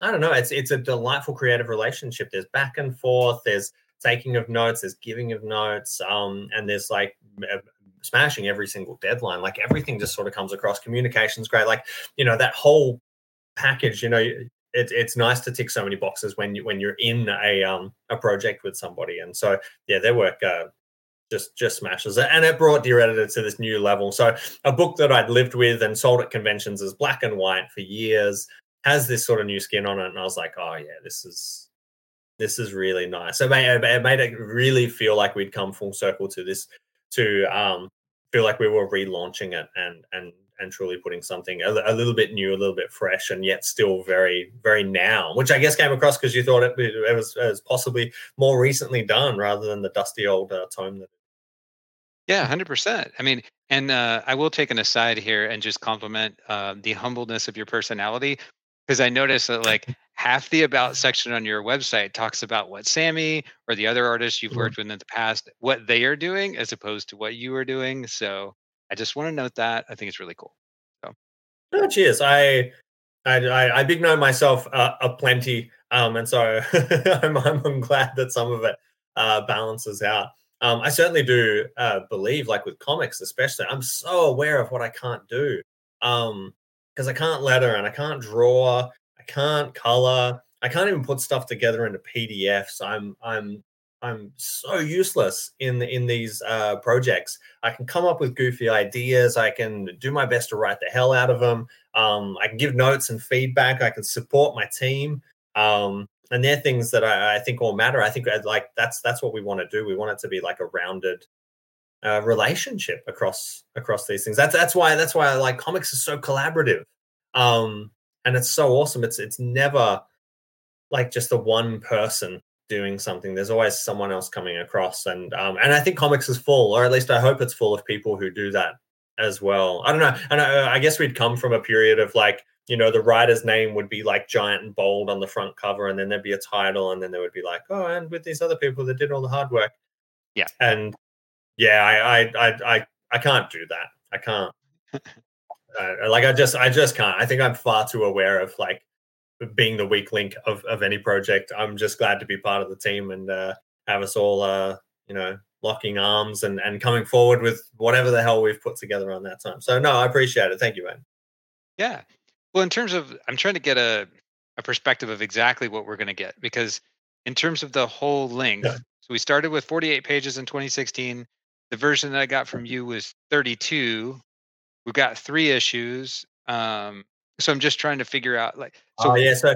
I don't know. It's it's a delightful creative relationship. There's back and forth. There's taking of notes. There's giving of notes. Um, and there's like uh, smashing every single deadline. Like, everything just sort of comes across. Communication's great. Like, you know, that whole package. You know, it, it's nice to tick so many boxes when you when you're in a um a project with somebody. And so yeah, their work uh, just just smashes it. And it brought Dear Editor to this new level. So a book that I'd lived with and sold at conventions as black and white for years has this sort of new skin on it, and I was like, oh yeah, this is this is really nice. So it made, it made it really feel like we'd come full circle to this, to um, feel like we were relaunching it and and and truly putting something a, a little bit new, a little bit fresh, and yet still very, very now, which I guess came across because you thought it, it, was, it was possibly more recently done rather than the dusty old uh, tome. That- yeah, one hundred percent. I mean, and uh, I will take an aside here and just compliment uh, the humbleness of your personality. Because I noticed that like half the about section on your website talks about what Sammy or the other artists you've worked with in the past, what they are doing as opposed to what you are doing. So I just want to note that. I think it's really cool. So, oh, cheers. I I, I, I big know myself uh, a plenty. Um, and so I'm, I'm, I'm glad that some of it uh, balances out. Um, I certainly do uh, believe, like with comics especially, I'm so aware of what I can't do. Um Because I can't letter and I can't draw, I can't color, I can't even put stuff together into P D Fs. I'm I'm I'm so useless in in these uh, projects. I can come up with goofy ideas. I can do my best to write the hell out of them. Um, I can give notes and feedback. I can support my team, um, and they're things that I, I think all matter. I think like that's that's what we want to do. We want it to be like a rounded Uh, relationship across across these things. That's that's why that's why I like comics is so collaborative, um, and it's so awesome. It's it's never like just the one person doing something. There's always someone else coming across, and um, and I think comics is full, or at least I hope it's full of people who do that as well. I don't know, and I, I guess we'd come from a period of like, you know, the writer's name would be like giant and bold on the front cover, and then there'd be a title, and then there would be like, oh, and with these other people that did all the hard work, yeah, and. Yeah, I, I, I, I, I can't do that. I can't. Uh, like, I just, I just can't. I think I'm far too aware of like being the weak link of, of any project. I'm just glad to be part of the team and uh, have us all, uh, you know, locking arms and, and coming forward with whatever the hell we've put together on that time. So no, I appreciate it. Thank you, man. Yeah. Well, in terms of, I'm trying to get a, a perspective of exactly what we're going to get, because in terms of the whole length, yeah. So we started with forty-eight pages in twenty sixteen. The version that I got from you was thirty-two. We've got three issues. Um, so I'm just trying to figure out like, so oh, yeah. So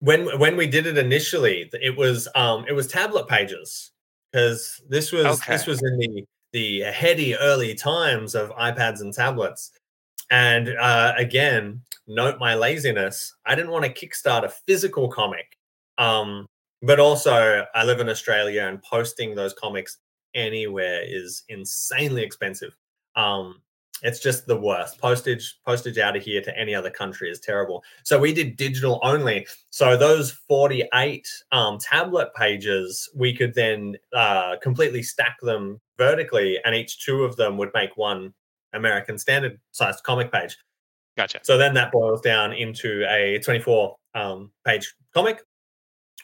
when, when we did it initially, it was, um, it was tablet pages, because this was, okay. this was in the, the heady early times of iPads and tablets. And, uh, again, note my laziness. I didn't want to kickstart a physical comic. Um, but also I live in Australia, and posting those comics anywhere is insanely expensive. Um it's just the worst. Postage postage out of here to any other country is terrible. So we did digital only. So those forty-eight um tablet pages, we could then uh completely stack them vertically, and each two of them would make one American standard sized comic page. Gotcha. So then that boils down into a twenty-four um page comic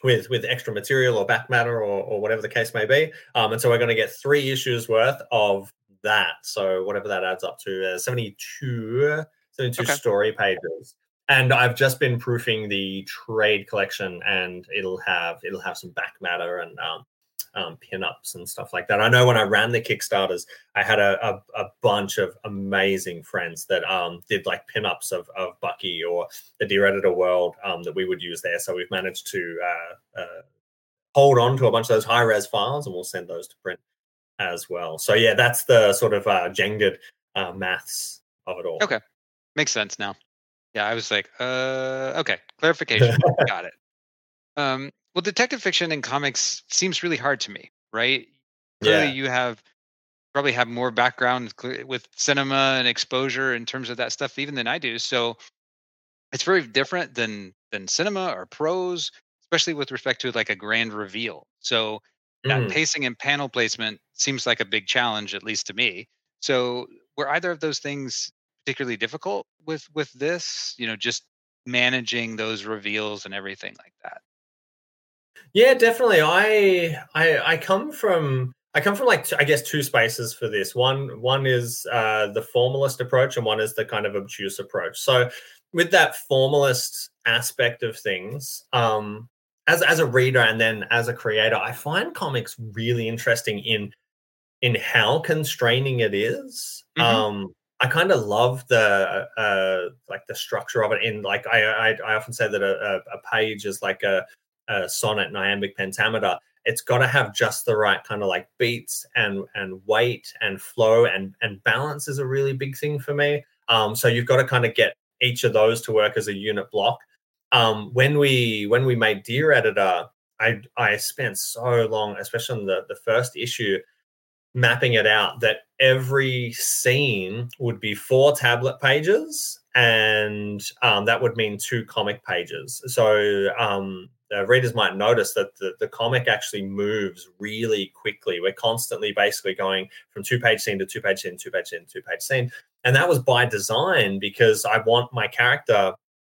with with extra material or back matter or, or whatever the case may be. Um, and so we're going to get three issues worth of that. So whatever that adds up to, uh, seventy-two, seventy-two okay. Story pages. And I've just been proofing the trade collection, and it'll have it'll have some back matter and um, um, pinups and stuff like that. I know when I ran the Kickstarters, I had a a, a bunch of amazing friends that um, did like pinups of of Bucky or the Dear Editor world um, that we would use there. So we've managed to uh, uh, hold on to a bunch of those high res files, and we'll send those to print as well. So yeah, that's the sort of uh, gendered uh, maths of it all. Okay, makes sense now. Yeah, I was like, uh, okay, clarification. Got it. Um, well, detective fiction and comics seems really hard to me, right? Clearly, yeah. You have probably have more background with cinema and exposure in terms of that stuff even than I do. So it's very different than than cinema or prose, especially with respect to like a grand reveal. So That mm. pacing and panel placement seems like a big challenge, at least to me. So were either of those things particularly difficult with with this? You know, just managing those reveals and everything like that. Yeah, definitely. I I, I come from I come from like I guess two spaces for this. One one is uh, the formalist approach, and one is the kind of obtuse approach. So with that formalist aspect of things, um, as as a reader and then as a creator, I find comics really interesting in in how constraining it is. Mm-hmm. Um, I kind of love the uh, like the structure of it. In like I I, I often say that a, a page is like a Uh, sonnet, iambic pentameter. It's got to have just the right kind of like beats and and weight and flow, and and balance is a really big thing for me. Um, so you've got to kind of get each of those to work as a unit block. Um, when we when we made Deer Editor, I I spent so long, especially on the the first issue, mapping it out that every scene would be four tablet pages, and um, that would mean two comic pages. So um, Uh, readers might notice that the, the comic actually moves really quickly. We're constantly basically going from two-page scene to two-page scene, two-page scene, two-page scene. And that was by design because I want my character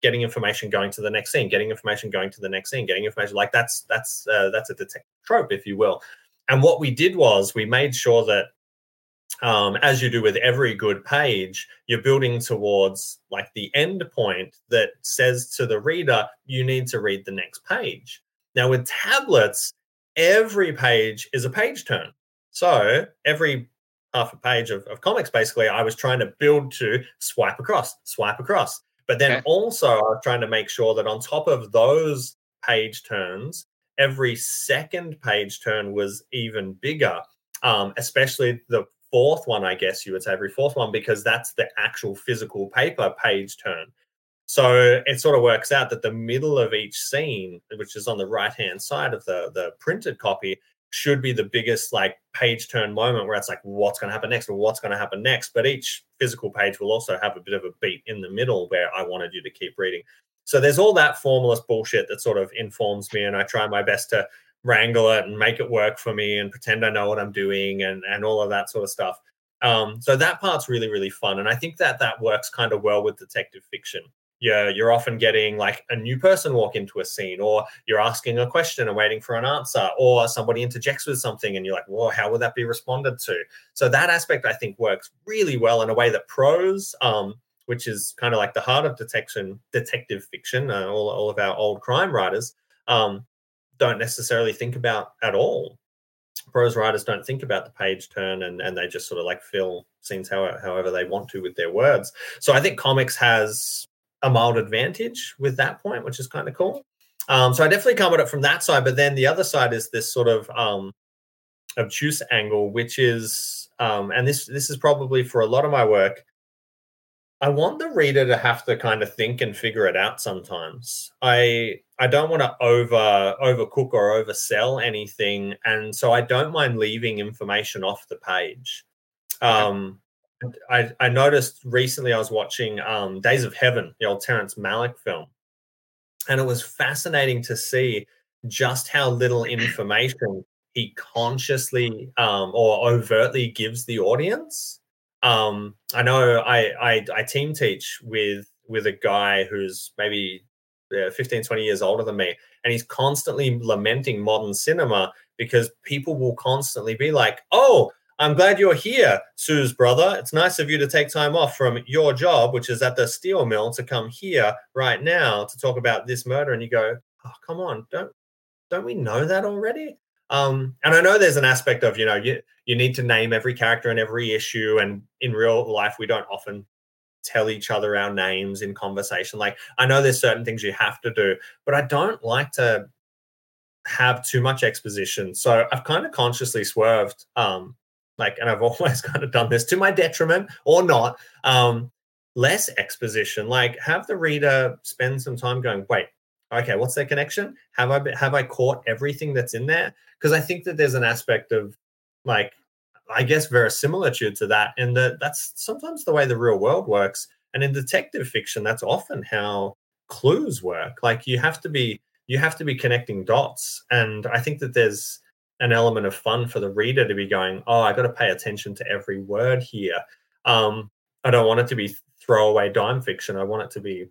getting information, going to the next scene, getting information, going to the next scene, getting information. Like that's that's uh, that's a detective trope, if you will. And what we did was we made sure that, um, as you do with every good page, you're building towards like the end point that says to the reader, you need to read the next page. Now with tablets, every page is a page turn. So every half a page of, of comics, basically, I was trying to build to swipe across, swipe across. But then okay. also I was trying to make sure that on top of those page turns, every second page turn was even bigger, um, especially the fourth one, I guess you would say, every fourth one, because that's the actual physical paper page turn. So it sort of works out that the middle of each scene, which is on the right-hand side of the, the printed copy, should be the biggest like page turn moment where it's like, what's going to happen next? Or what's going to happen next? But each physical page will also have a bit of a beat in the middle where I wanted you to keep reading. So there's all that formalist bullshit that sort of informs me, and I try my best to wrangle it and make it work for me and pretend I know what I'm doing and, and all of that sort of stuff. Um, so that part's really, really fun. And I think that that works kind of well with detective fiction. Yeah, you're often getting like a new person walk into a scene, or you're asking a question and waiting for an answer, or somebody interjects with something and you're like, whoa, how would that be responded to? So that aspect I think works really well in a way that prose, um, which is kind of like the heart of detection, detective fiction, uh, all, all of our old crime writers, um, don't necessarily think about at all. Prose writers don't think about the page turn, and, and they just sort of like fill scenes however, however they want to with their words. So I think comics has a mild advantage with that point, which is kind of cool. Um, so I definitely come at it from that side, but then the other side is this sort of um, obtuse angle, which is, um, and this this is probably for a lot of my work, I want the reader to have to kind of think and figure it out sometimes. I I don't want to over overcook or oversell anything, and so I don't mind leaving information off the page. Um, I, I noticed recently I was watching um, Days of Heaven, the old Terrence Malick film, and it was fascinating to see just how little information he consciously um, or overtly gives the audience. Um, I know I, I, I team teach with, with a guy who's maybe fifteen, twenty years older than me, and he's constantly lamenting modern cinema because people will constantly be like, oh, I'm glad you're here, Sue's brother. It's nice of you to take time off from your job, which is at the steel mill, to come here right now to talk about this murder. And you go, oh, come on, don't don't we know that already? Um, and I know there's an aspect of, you know, you, you need to name every character in every issue. And in real life, we don't often tell each other our names in conversation. Like, I know there's certain things you have to do, but I don't like to have too much exposition. So I've kind of consciously swerved, um, like, and I've always kind of done this to my detriment or not, um, less exposition. Like, have the reader spend some time going, wait, okay, what's their connection? Have I been, have I caught everything that's in there? Because I think that there's an aspect of, like, I guess verisimilitude to that, and that that's sometimes the way the real world works. And in detective fiction, that's often how clues work. Like, you have to be you have to be connecting dots. And I think that there's an element of fun for the reader to be going, oh, I got to pay attention to every word here. Um, I don't want it to be throwaway dime fiction. I want it to be,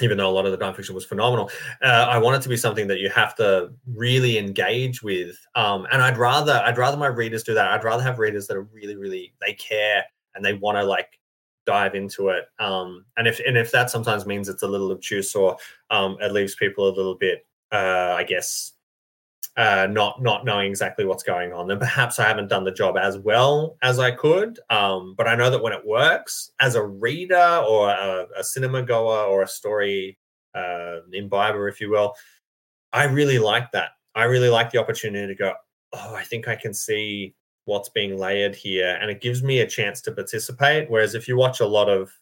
even though a lot of the dime fiction was phenomenal, uh, I want it to be something that you have to really engage with. Um, and I'd rather, I'd rather my readers do that. I'd rather have readers that are really, really, they care and they want to like dive into it. Um, and if, and if that sometimes means it's a little obtuse or um, it leaves people a little bit, uh, I guess, Uh, not not knowing exactly what's going on, then perhaps I haven't done the job as well as I could. Um, but I know that when it works, as a reader or a, a cinema goer or a story uh, imbiber, if you will, I really like that. I really like the opportunity to go, oh, I think I can see what's being layered here. And it gives me a chance to participate. Whereas if you watch a lot of,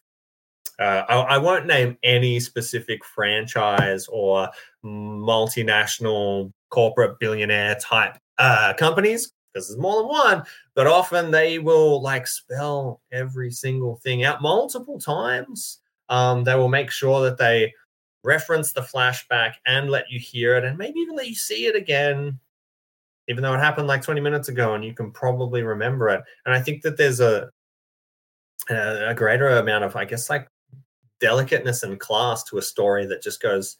uh, I, I won't name any specific franchise or multinational corporate billionaire type uh, companies, because there's more than one, but often they will like spell every single thing out multiple times. Um, they will make sure that they reference the flashback and let you hear it and maybe even let you see it again, even though it happened like twenty minutes ago and you can probably remember it. And I think that there's a a greater amount of, I guess, like delicateness and class to a story that just goes,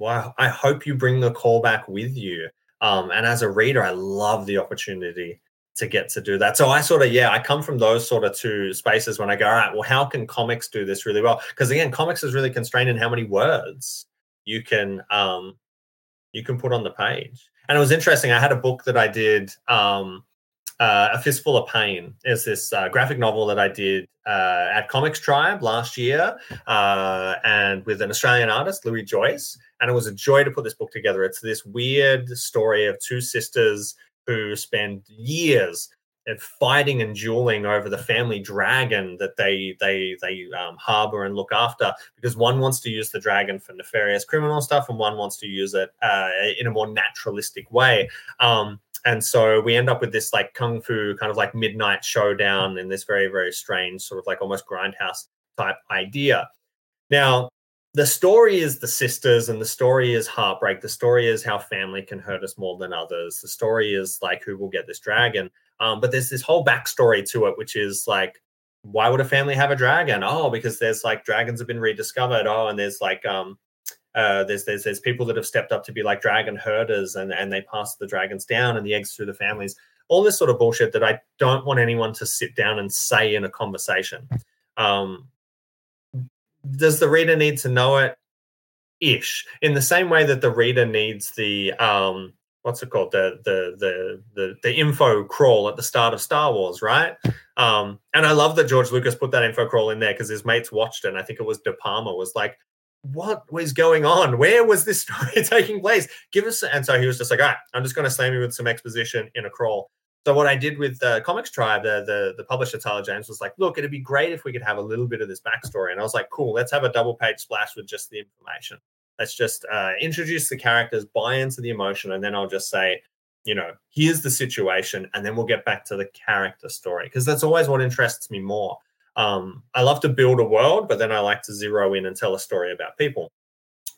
wow, I hope you bring the callback with you. Um, and as a reader, I love the opportunity to get to do that. So I sort of, yeah, I come from those sort of two spaces when I go, all right, well, how can comics do this really well? Because, again, comics is really constrained in how many words you can um, you can put on the page. And it was interesting. I had a book that I did, um, uh, A Fistful of Pain, is this uh, graphic novel that I did uh, at Comics Tribe last year uh, and with an Australian artist, Louis Joyce. And it was a joy to put this book together. It's this weird story of two sisters who spend years at fighting and dueling over the family dragon that they they they um, harbor and look after, because one wants to use the dragon for nefarious criminal stuff and one wants to use it uh, in a more naturalistic way. Um, and so we end up with this like kung fu kind of like midnight showdown in this very, very strange sort of like almost grindhouse type idea. Now, the story is the sisters, and the story is heartbreak. The story is how family can hurt us more than others. The story is like who will get this dragon. Um, but there's this whole backstory to it, which is like, why would a family have a dragon? Oh, because there's like dragons have been rediscovered. Oh, and there's like um, uh, there's there's there's people that have stepped up to be like dragon herders, and and they pass the dragons down and the eggs through the families. All this sort of bullshit that I don't want anyone to sit down and say in a conversation. Um, Does the reader need to know it? Ish. In the same way that the reader needs the um, what's it called? The the the the the info crawl at the start of Star Wars, right? Um, and I love that George Lucas put that info crawl in there because his mates watched it. And I think it was De Palma was like, "What was going on? Where was this story taking place? Give us." And so he was just like, "All right, I'm just going to slam you with some exposition in a crawl." So what I did with uh, Comics Tribe, the, the the publisher, Tyler James, was like, look, it'd be great if we could have a little bit of this backstory. And I was like, cool, let's have a double-page splash with just the information. Let's just uh, introduce the characters, buy into the emotion, and then I'll just say, you know, here's the situation, and then we'll get back to the character story, because that's always what interests me more. Um, I love to build a world, but then I like to zero in and tell a story about people.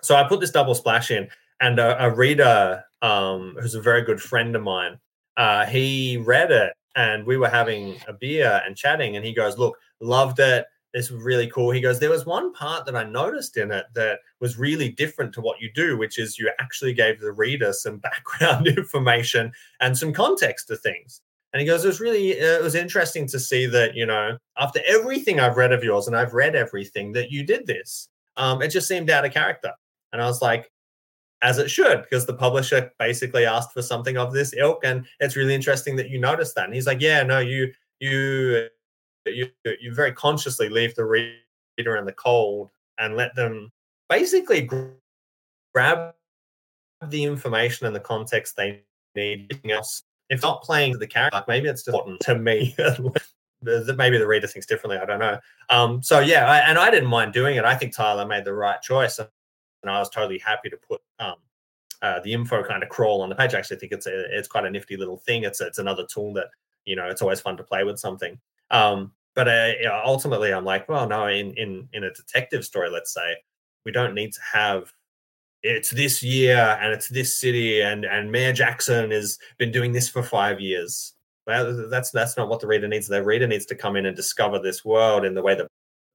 So I put this double splash in, and a, a reader um, who's a very good friend of mine, Uh, he read it and we were having a beer and chatting, and he goes, look, loved it. This was really cool. He goes, there was one part that I noticed in it that was really different to what you do, which is you actually gave the reader some background information and some context to things. And he goes, it was really, it was interesting to see that, you know, after everything I've read of yours, and I've read everything, that you did this. Um, it just seemed out of character. And I was like, as it should, because the publisher basically asked for something of this ilk, and it's really interesting that you noticed that. And he's like, yeah, no, you you you you very consciously leave the reader in the cold and let them basically grab the information and the context they need. Else, if not playing the character, maybe it's important to me. Maybe the reader thinks differently. I don't know. Um, so, yeah, I, and I didn't mind doing it. I think Tyler made the right choice. And I was totally happy to put um, uh, the info kind of crawl on the page. I actually think it's a, it's quite a nifty little thing. It's it's another tool that, you know, it's always fun to play with something. Um, but uh, ultimately, I'm like, well, no, in, in in a detective story, let's say, we don't need to have it's this year and it's this city and, and Mayor Jackson has been doing this for five years. Well, that's that's not what the reader needs. The reader needs to come in and discover this world in the way that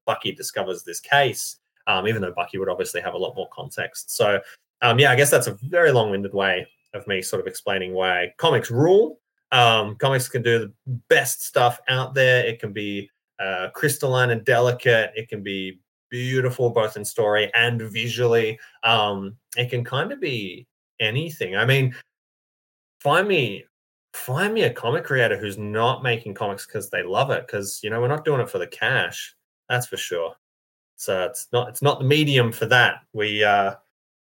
Bucky discovers this case, um, even though Bucky would obviously have a lot more context. So, um, yeah, I guess that's a very long-winded way of me sort of explaining why comics rule. Um, comics can do the best stuff out there. It can be uh, crystalline and delicate. It can be beautiful both in story and visually. Um, it can kind of be anything. I mean, find me... Find me a comic creator who's not making comics because they love it. Because, you know, we're not doing it for the cash, that's for sure. So it's not it's not the medium for that. We uh,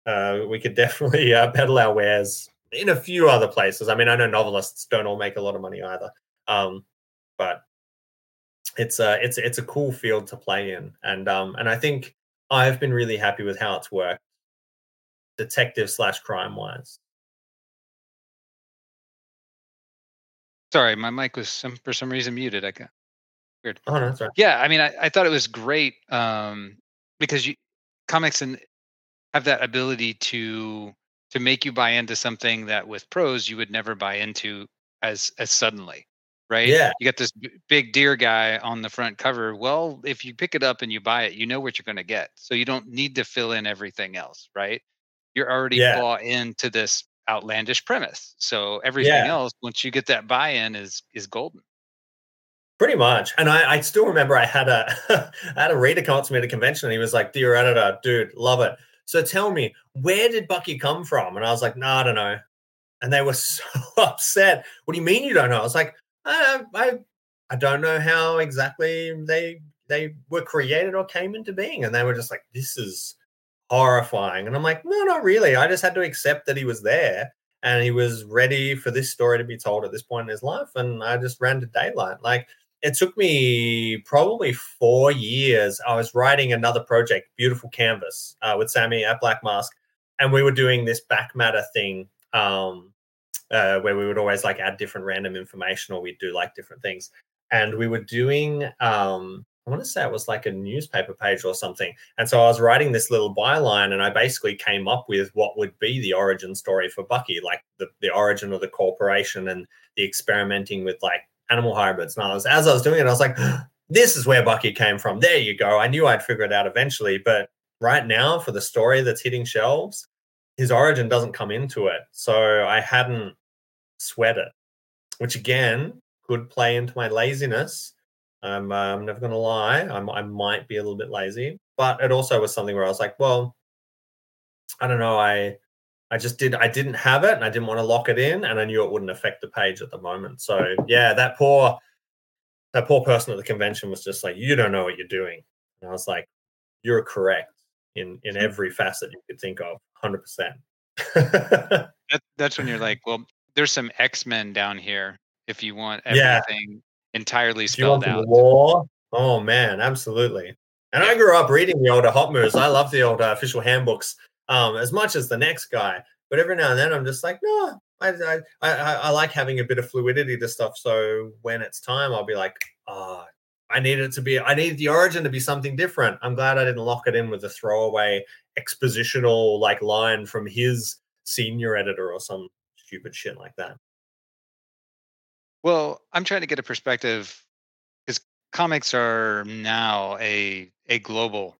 uh, we could definitely uh, peddle our wares in a few other places. I mean, I know novelists don't all make a lot of money either, um, but it's a uh, it's it's a cool field to play in, and um, and I think I've been really happy with how it's worked, detective slash crime wise. Sorry, my mic was some, for some reason muted. I got weird. Oh, no, that's right. Yeah, I mean, I, I thought it was great um, because you, comics and have that ability to to make you buy into something that with prose you would never buy into as as suddenly, right? Yeah. You got this b- big deer guy on the front cover. Well, if you pick it up and you buy it, you know what you're going to get, so you don't need to fill in everything else, right? You're already yeah. bought into this outlandish premise, so everything yeah. else once you get that buy-in is is golden, pretty much. And I, I still remember I had a I had a reader come up to me at a convention and he was like, "Dear editor, dude, love it. So tell me, where did Bucky come from?" And I was like, "No, nah, I don't know." And they were so upset. "What do you mean you don't know?" I was like, I I, I don't know how exactly they they were created or came into being. And they were just like, "This is horrifying." And I'm like, no, not really. I just had to accept that he was there and he was ready for this story to be told at this point in his life. And I just ran to daylight. Like, it took me probably four years. I was writing another project, Beautiful Canvas, uh, with Sammy at Black Mask. And we were doing this back matter thing um, uh, where we would always like add different random information, or we'd do like different things. And we were doing, um, I want to say it was like a newspaper page or something. And so I was writing this little byline and I basically came up with what would be the origin story for Bucky, like the, the origin of the corporation and the experimenting with like animal hybrids. And I was, as I was doing it, I was like, this is where Bucky came from. There you go. I knew I'd figure it out eventually. But right now for the story that's hitting shelves, his origin doesn't come into it. So I hadn't sweat it, which again could play into my laziness. Um, uh, I'm never going to lie. I'm, I might be a little bit lazy, but it also was something where I was like, well, I don't know. I, I just did, I didn't have it and I didn't want to lock it in, and I knew it wouldn't affect the page at the moment. So yeah, that poor, that poor person at the convention was just like, "You don't know what you're doing." And I was like, "You're correct in, in every facet you could think of, one hundred percent. that, that's when you're like, well, there's some X-Men down here. If you want everything yeah. entirely spelled out. War? Oh man, absolutely. And yeah. I grew up reading the older Hot Moves. I love the old uh, official handbooks um, as much as the next guy. But every now and then, I'm just like, no, I, I I I like having a bit of fluidity to stuff. So when it's time, I'll be like, oh, I need it to be. I need the origin to be something different. I'm glad I didn't lock it in with a throwaway expositional like line from his senior editor or some stupid shit like that. Well, I'm trying to get a perspective because comics are now a a global,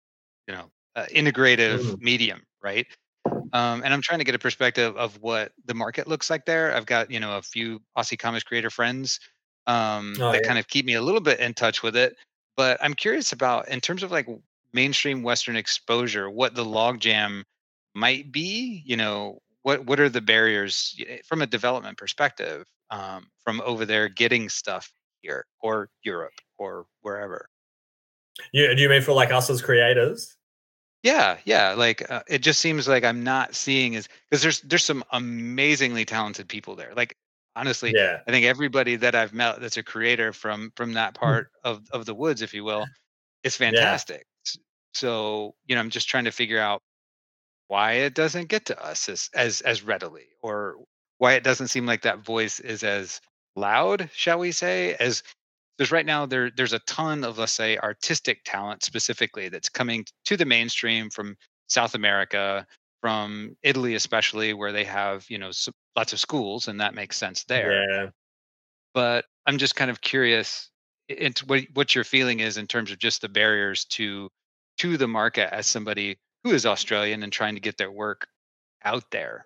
you know, uh, integrative mm-hmm. medium, right? Um, and I'm trying to get a perspective of what the market looks like there. I've got, you know, a few Aussie comics creator friends um, oh, that yeah. kind of keep me a little bit in touch with it. But I'm curious about, in terms of like mainstream Western exposure, what the logjam might be, you know, what what are the barriers from a development perspective? Um, from over there getting stuff here or Europe or wherever. You, do you mean for like us as creators? Yeah, yeah. Like uh, it just seems like I'm not seeing as, because there's there's some amazingly talented people there. Like honestly, yeah. I think everybody that I've met that's a creator from from that part of, of the woods, if you will, is fantastic. Yeah. So you know, I'm just trying to figure out why it doesn't get to us as as, as readily, or why it doesn't seem like that voice is as loud, shall we say, as there's right now. There, there's a ton of, let's say, artistic talent specifically that's coming to the mainstream from South America, from Italy, especially, where they have, you know, lots of schools, and that makes sense there. Yeah. But I'm just kind of curious into what, what your feeling is in terms of just the barriers to to the market as somebody who is Australian and trying to get their work out there.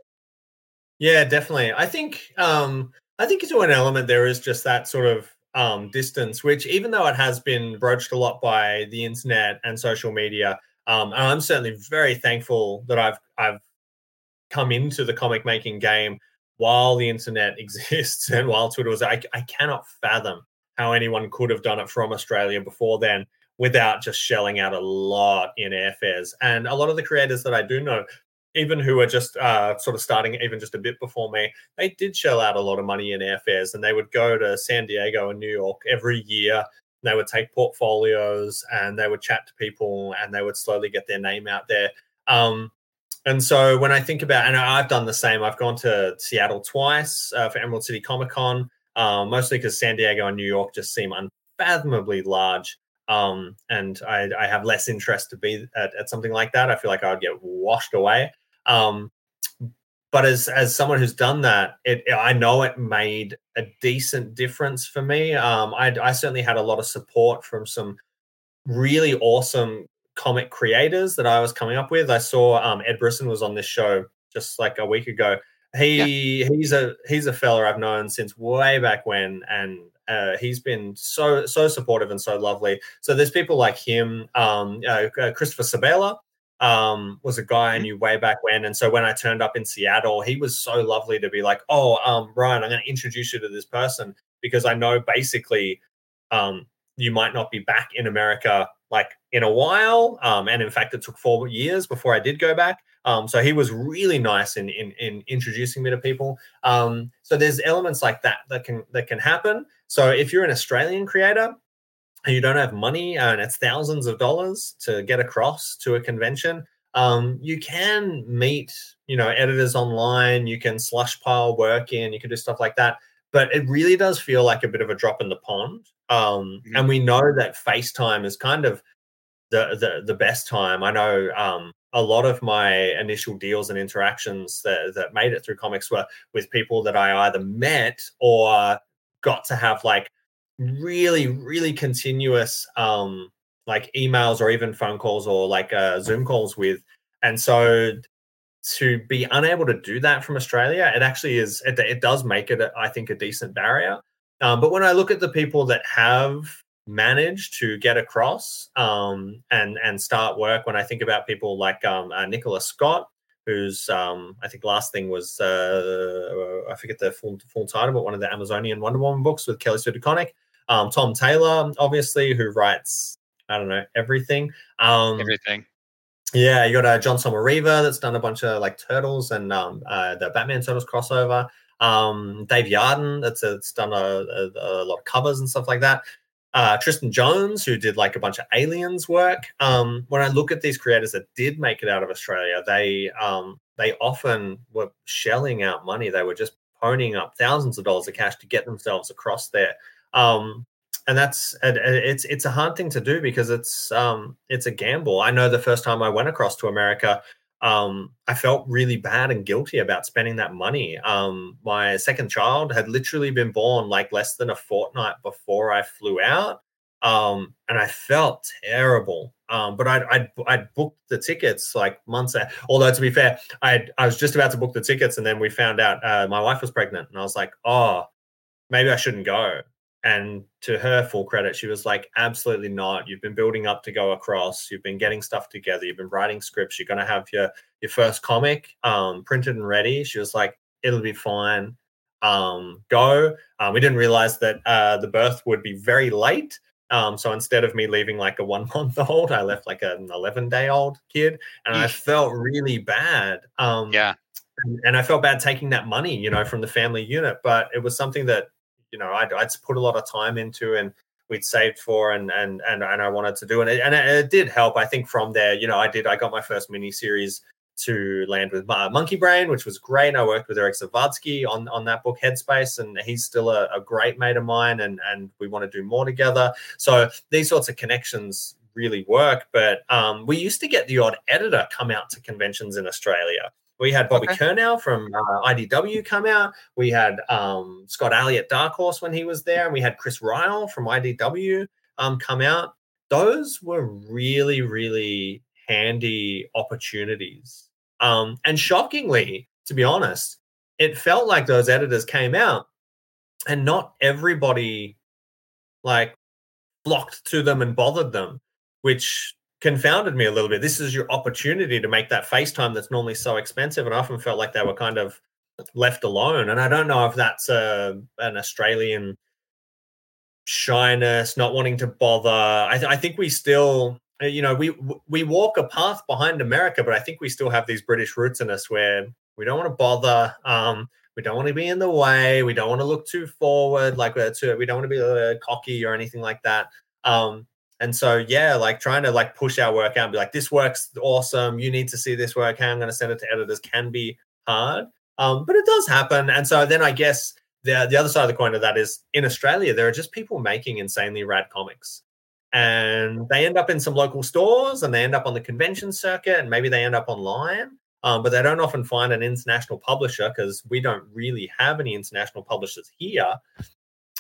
Yeah, definitely. I think um, I think to an element there is just that sort of um, distance, which even though it has been broached a lot by the internet and social media, um, and I'm certainly very thankful that I've I've come into the comic making game while the internet exists and while Twitter was, I, I cannot fathom how anyone could have done it from Australia before then without just shelling out a lot in airfares. And a lot of the creators that I do know, even who are just uh, sort of starting even just a bit before me, they did shell out a lot of money in airfares, and they would go to San Diego and New York every year. They would take portfolios and they would chat to people and they would slowly get their name out there. Um, And so when I think about, and I've done the same, I've gone to Seattle twice uh, for Emerald City Comic Con, um, mostly because San Diego and New York just seem unfathomably large. Um, and I, I have less interest to be at, at something like that. I feel like I would get washed away. Um, but as as someone who's done that, it, I know it made a decent difference for me. Um, I, I certainly had a lot of support from some really awesome comic creators that I was coming up with. I saw um, Ed Brisson was on this show just like a week ago. He yeah. he's a he's a fella I've known since way back when, and uh, he's been so so supportive and so lovely. So there's people like him. Um, uh, Christopher Sabella um, was a guy I knew way back when, and so when I turned up in Seattle, he was so lovely to be like, "Oh, um, Ryan, I'm going to introduce you to this person because I know basically um, you might not be back in America." Like in a while, um, and in fact, it took four years before I did go back. Um, so he was really nice in in, in introducing me to people. Um, so there's elements like that that can that can happen. So if you're an Australian creator and you don't have money and it's thousands of dollars to get across to a convention, um, you can meet you know editors online. You can slush pile work in. You can do stuff like that. But it really does feel like a bit of a drop in the pond. Um, mm-hmm. And we know that FaceTime is kind of the the, the best time. I know um, a lot of my initial deals and interactions that, that made it through comics were with people that I either met or got to have like really, really continuous um, like emails or even phone calls or like uh, Zoom calls with. And so to be unable to do that from Australia, it actually is, it, it does make it, I think, a decent barrier. Um, but when I look at the people that have managed to get across um, and and start work, when I think about people like um, uh, Nicola Scott, who's um, I think last thing was uh, I forget the full full title, but one of the Amazonian Wonder Woman books with Kelly Sue DeConnick, um, Tom Taylor, obviously, who writes I don't know everything, um, everything. Yeah, you got uh, John Sommeriva that's done a bunch of like Turtles and um, uh, the Batman Turtles crossover. Um, Dave Yarden, that's, a, that's done a, a, a lot of covers and stuff like that. Uh, Tristan Jones, who did like a bunch of Aliens work. Um, when I look at these creators that did make it out of Australia, they um, they often were shelling out money. They were just ponying up thousands of dollars of cash to get themselves across there. Um, and that's it's it's a hard thing to do because it's um, it's a gamble. I know the first time I went across to America, Um, I felt really bad and guilty about spending that money. Um, my second child had literally been born like less than a fortnight before I flew out. Um, and I felt terrible. Um, but I'd, I'd, I'd booked the tickets like months out. Although to be fair, I I was just about to book the tickets and then we found out uh, my wife was pregnant and I was like, oh, maybe I shouldn't go. And to her full credit, she was like, absolutely not. You've been building up to go across. You've been getting stuff together. You've been writing scripts. You're going to have your, your first comic um, printed and ready. She was like, it'll be fine. Um, go. Um, we didn't realize that uh, the birth would be very late. Um, so instead of me leaving like a one-month-old, I left like an eleven-day-old kid. And I felt really bad. Um, yeah. And, and I felt bad taking that money, you know, from the family unit. But it was something that, you know, I'd, I'd put a lot of time into and we'd saved for and and and, and I wanted to do. And it, and it, it did help. I think from there, you know, I did. I got my first miniseries to land with Monkey Brain, which was great. I worked with Eric Zavadsky on, on that book, Headspace, and he's still a, a great mate of mine and, and we want to do more together. So these sorts of connections really work, but um, we used to get the odd editor come out to conventions in Australia. We had Bobby okay. Kernow from uh, I D W come out. We had um, Scott Alley at Dark Horse when he was there, and we had Chris Ryle from I D W um, come out. Those were really, really handy opportunities. Um, and shockingly, to be honest, it felt like those editors came out and not everybody like flocked to them and bothered them, which confounded me a little bit. This is your opportunity to make that face time that's normally so expensive, and I often felt like they were kind of left alone. And I don't know if that's a, an Australian shyness, not wanting to bother. I, th- I think we still... You know, we we walk a path behind America, but I think we still have these British roots in us where we don't want to bother. Um, we don't want to be in the way. We don't want to look too forward. Like we're too, we don't want to be uh, cocky or anything like that. Um, and so, yeah, like trying to like push our work out and be like, this work's awesome. You need to see this work. Hey, I'm going to send it to editors can be hard, um, but it does happen. And so then I guess the the other side of the coin of that is in Australia, there are just people making insanely rad comics. And they end up in some local stores and they end up on the convention circuit and maybe they end up online, um, but they don't often find an international publisher because we don't really have any international publishers here.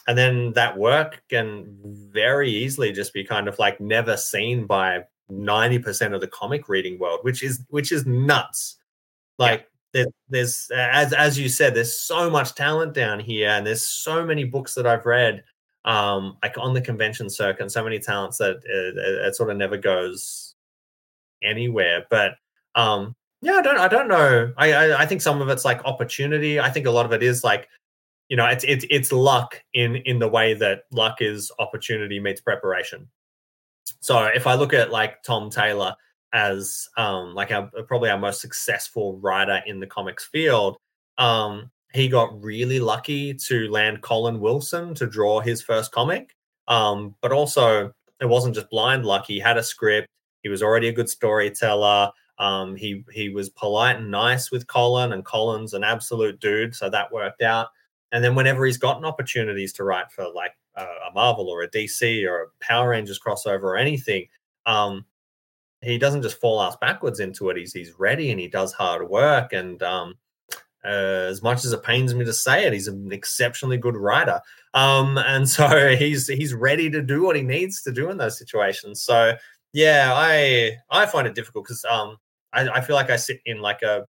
And then that work can very easily just be kind of like never seen by ninety percent of the comic reading world, which is which is nuts. Like there, there's, as as you said, there's so much talent down here and there's so many books that I've read um like on the convention circuit and so many talents that it, it, it sort of never goes anywhere. But um yeah I don't I don't know I, I I think some of it's like opportunity. I think a lot of it is like, you know, it's it's it's luck in in the way that luck is opportunity meets preparation. So if I look at like Tom Taylor as um like our, probably our most successful writer in the comics field, um he got really lucky to land Colin Wilson to draw his first comic. Um, but also it wasn't just blind luck. He had a script. He was already a good storyteller. Um, he he was polite and nice with Colin, and Colin's an absolute dude, so that worked out. And then whenever he's gotten opportunities to write for like a, a Marvel or a D C or a Power Rangers crossover or anything, um, he doesn't just fall ass backwards into it. He's, he's ready and he does hard work. And, um, Uh, as much as it pains me to say it, he's an exceptionally good writer, um, and so he's he's ready to do what he needs to do in those situations. So yeah, I I find it difficult because um, I, I feel like I sit in like a,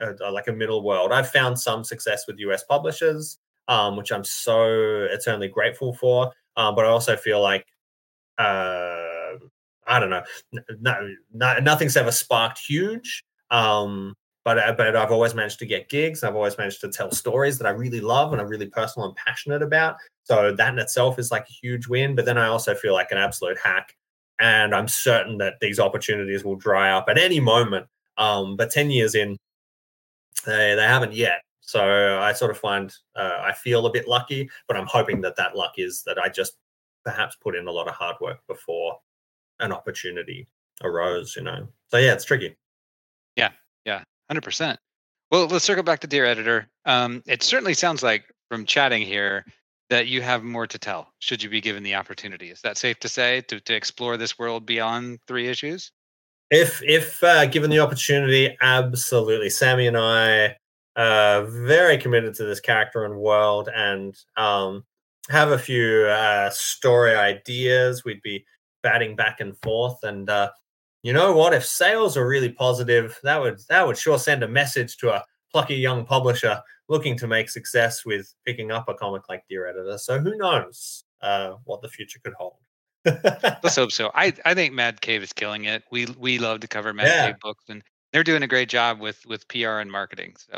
a like a middle world. I've found some success with U S publishers, um, which I'm so eternally grateful for. Um, but I also feel like uh, I don't know, no, no, nothing's ever sparked huge. Um, But, but I've always managed to get gigs. I've always managed to tell stories that I really love and I'm really personal and passionate about. So that in itself is like a huge win. But then I also feel like an absolute hack. And I'm certain that these opportunities will dry up at any moment. Um, but ten years in, they, they haven't yet. So I sort of find uh, I feel a bit lucky, but I'm hoping that that luck is that I just perhaps put in a lot of hard work before an opportunity arose, you know. So, yeah, it's tricky. Yeah, yeah. one hundred percent. Well, let's circle back to Dear Editor. Um, it certainly sounds like from chatting here that you have more to tell, should you be given the opportunity. Is that safe to say, to, to explore this world beyond three issues? If if uh, given the opportunity, absolutely. Sammy and I are very committed to this character and world and um, have a few uh, story ideas. We'd be batting back and forth and uh you know what? If sales are really positive, that would that would sure send a message to a plucky young publisher looking to make success with picking up a comic like Dear Editor. So who knows uh, what the future could hold? Let's hope so. I, I think Mad Cave is killing it. We we love to cover Mad yeah. Cave books, and they're doing a great job with with P R and marketing. So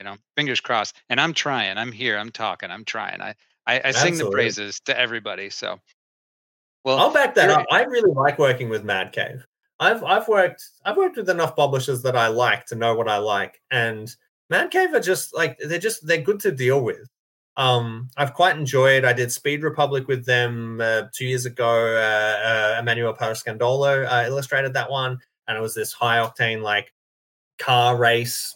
you know, fingers crossed. And I'm trying. I'm here. I'm talking. I'm trying. I I, I sing the praises to everybody. So well, I'll back that up. I really like working with Mad Cave. I've I've worked I've worked with enough publishers that I like to know what I like, and Mad Cave are just like they're just they're good to deal with. Um, I've quite enjoyed. I did Speed Republic with them uh, two years ago. Uh, uh, Emmanuel Parascandolo uh, illustrated that one, and it was this high octane like car race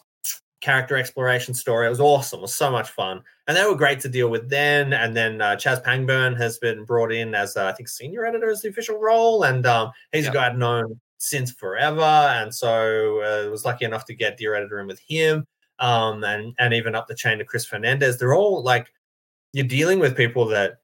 character exploration story. It was awesome. It was so much fun. And they were great to deal with then. And then uh, Chaz Pangburn has been brought in as, uh, I think, senior editor is the official role. And um, he's yeah. a guy I've known since forever. And so uh, I was lucky enough to get Deer Editor in with him. Um, and, and even up the chain to Chris Fernandez. They're all like, you're dealing with people that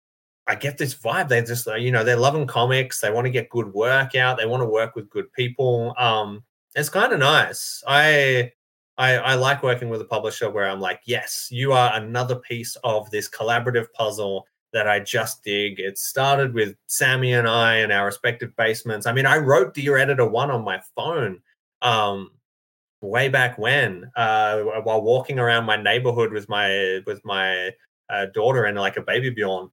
I get this vibe. They just, you know, they're loving comics. They want to get good work out. They want to work with good people. Um, it's kind of nice. I, I I like working with a publisher where I'm like, yes, you are another piece of this collaborative puzzle that I just dig. It started with Sammy and I in our respective basements. I mean, I wrote Dear Editor one on my phone um, way back when, uh, while walking around my neighborhood with my with my uh, daughter and like a baby Bjorn,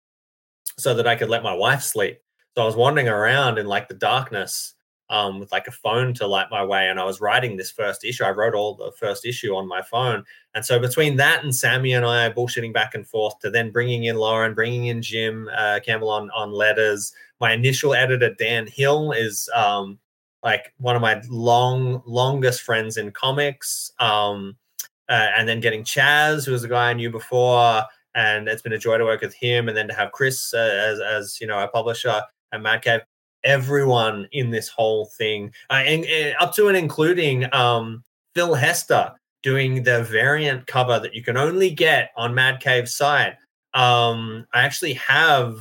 so that I could let my wife sleep. So I was wandering around in like the darkness um, with like a phone to light my way. And I was writing this first issue. I wrote all the first issue on my phone. And so between that and Sammy and I bullshitting back and forth to then bringing in Lauren, bringing in Jim uh, Campbell on, on letters, my initial editor, Dan Hill, is um, like one of my long, longest friends in comics. Um, uh, and then getting Chaz, who was a guy I knew before, and it's been a joy to work with him, and then to have Chris uh, as, as you know, our publisher at Mad Cave. Everyone in this whole thing, uh, and, and up to and including um, Phil Hester doing the variant cover that you can only get on Mad Cave's site. Um, I actually have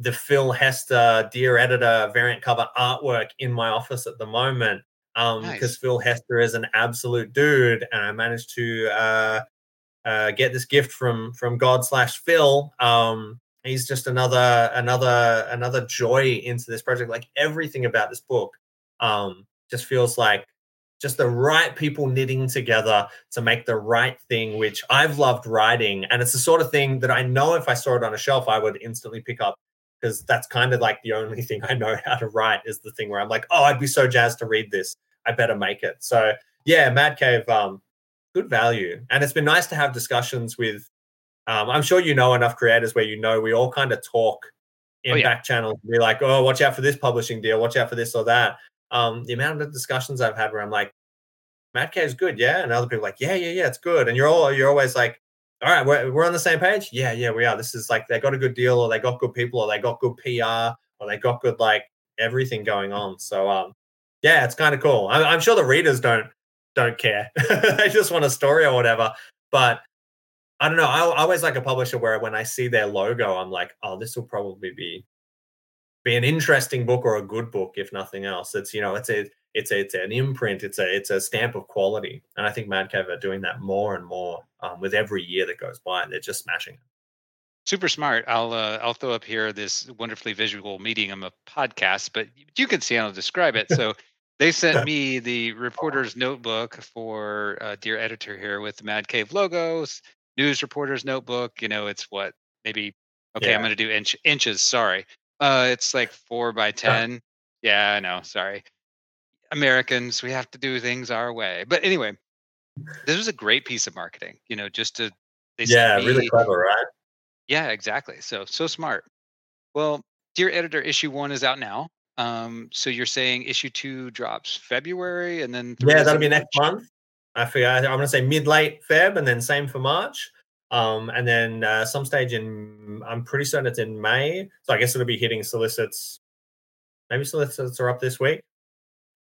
the Phil Hester Dear Editor variant cover artwork in my office at the moment because um, nice. Phil Hester is an absolute dude, and I managed to... Uh, Uh, get this gift from from God slash Phil. Um, he's just another another another joy into this project. Like everything about this book um, just feels like just the right people knitting together to make the right thing, which I've loved writing. And it's the sort of thing that I know if I saw it on a shelf, I would instantly pick up because that's kind of like the only thing I know how to write is the thing where I'm like, oh, I'd be so jazzed to read this. I better make it. So yeah, Mad Cave. Um, Good value. And it's been nice to have discussions with, um, I'm sure you know enough creators where you know we all kind of talk in oh, yeah. back channels and be like, oh, watch out for this publishing deal, watch out for this or that. Um, the amount of discussions I've had where I'm like, Mad Cave's good, yeah? And other people are like, yeah, yeah, yeah, it's good. And you're all you're always like, all right, we're, we're on the same page? Yeah, yeah, we are. This is like they got a good deal or they got good people or they got good P R or they got good like everything going on. So, um, yeah, it's kind of cool. I'm, I'm sure the readers don't don't care. They just want a story or whatever. But I don't know. I, I always like a publisher where when I see their logo, I'm like, oh, this will probably be be an interesting book or a good book, if nothing else. It's, you know, it's a, it's a, it's an imprint. It's a, it's a stamp of quality. And I think Mad Cave are doing that more and more um, with every year that goes by. They're just smashing it. Super smart. I'll uh, I'll throw up here this wonderfully visual medium of podcast, but you can see I'll describe it. So. They sent me the reporter's notebook for uh, Dear Editor here with the Mad Cave logos, news reporter's notebook. You know, it's what maybe, okay, yeah. I'm going to do inch, inches. Sorry. Uh, it's like four by ten. Yeah, I know. Sorry. Americans, we have to do things our way. But anyway, this was a great piece of marketing, you know, just to. They yeah, me, really clever, right? Yeah, exactly. So, so smart. Well, Dear Editor issue one is out now. Um, so you're saying issue two drops February and then three yeah, that'll be next month. I figure I'm gonna say mid late Feb and then same for March. Um, and then uh, some stage in I'm pretty certain it's in May. So I guess it'll be hitting solicits. Maybe solicits are up this week.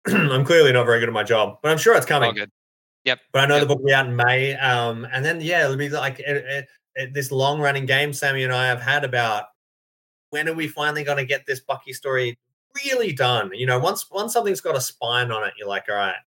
I'm clearly not very good at my job, but I'm sure it's coming. All good. Yep. But I know yep. the book will be out in May. Um, and then yeah, it'll be like it, it, it, this long running game Sammy and I have had about when are we finally gonna get this Bucky story really done. You know, once once something's got a spine on it, you're like, all right,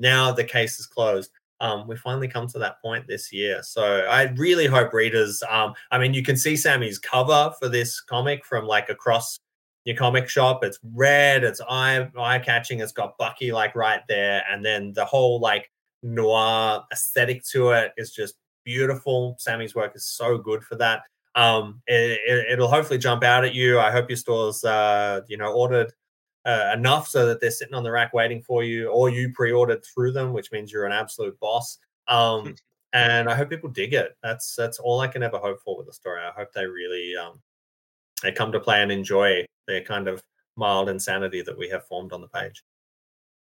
now the case is closed. Um, we finally come to that point this year. So I really hope readers, um, I mean, you can see Sammy's cover for this comic from like across your comic shop. It's red, it's eye, eye-catching, it's got Bucky like right there. And then the whole like noir aesthetic to it is just beautiful. Sammy's work is so good for that. Um, it, it, it'll hopefully jump out at you. I hope your store's, uh, you know, ordered uh, enough so that they're sitting on the rack waiting for you, or you pre-ordered through them, which means you're an absolute boss. Um, and I hope people dig it. That's that's all I can ever hope for with the story. I hope they really um, they come to play and enjoy the kind of mild insanity that we have formed on the page.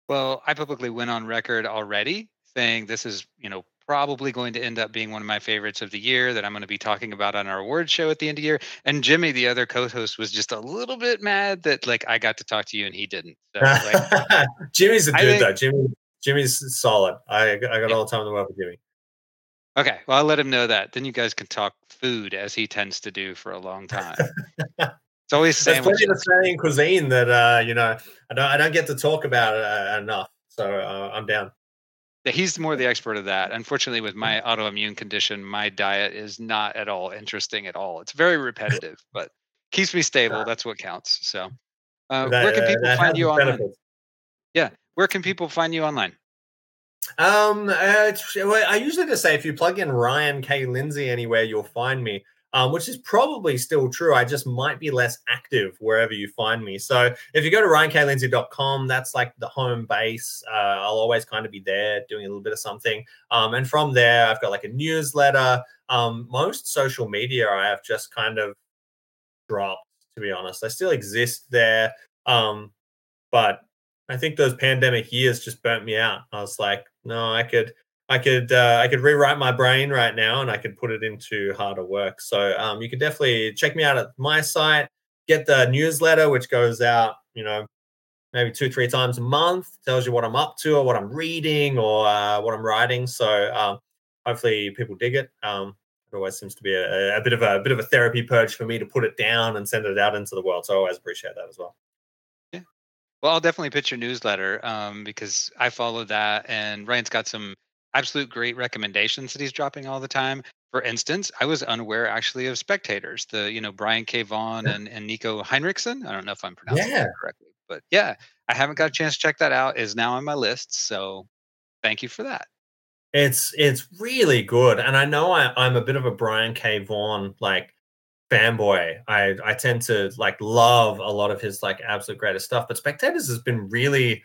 Well, I publicly went on record already saying this is, you know, probably going to end up being one of my favorites of the year that I'm going to be talking about on our award show at the end of the year. And Jimmy, the other co-host, was just a little bit mad that like I got to talk to you and he didn't. So, like, Jimmy's a dude think, though. Jimmy, Jimmy's solid. I I got yeah. all the time in the world with Jimmy. Okay, well, I'll let him know that. Then you guys can talk food as he tends to do for a long time. It's always saying Australian cuisine that uh, you know I don't I don't get to talk about it uh, enough. So uh, I'm down. He's more the expert of that. Unfortunately, with my autoimmune condition, my diet is not at all interesting at all. It's very repetitive, but keeps me stable. That's what counts. So uh, that, where can people uh, find you benefits. online? Yeah. Where can people find you online? Um, uh, I usually just say if you plug in Ryan K. Lindsay anywhere, you'll find me, um, which is probably still true. I just might be less active wherever you find me. So if you go to ryan k lindsay dot com, that's like the home base. Uh, I'll always kind of be there doing a little bit of something. Um, and from there, I've got like a newsletter. Um, most social media I have just kind of dropped, to be honest. I still exist there. Um, but I think those pandemic years just burnt me out. I was like, no, I could, I could, uh, I could rewrite my brain right now, and I could put it into harder work. So um, you could definitely check me out at my site. Get the newsletter, which goes out, you know, maybe two, three times a month. Tells you what I'm up to, or what I'm reading, or uh, what I'm writing. So um, hopefully people dig it. Um, it always seems to be a, a bit of a, a bit of a therapy purge for me to put it down and send it out into the world. So I always appreciate that as well. Well, I'll definitely pitch your newsletter um, because I follow that, and Ryan's got some absolute great recommendations that he's dropping all the time. For instance, I was unaware actually of Spectators, the, you know, Brian K. Vaughan and, and Nico Heinrichsen. I don't know if I'm pronouncing yeah. that correctly, but yeah, I haven't got a chance to check that out. It's now on my list. So thank you for that. It's, it's really good. And I know I, I'm a bit of a Brian K. Vaughan, like, fanboy. I, I tend to like love a lot of his like absolute greatest stuff, but Spectators has been really,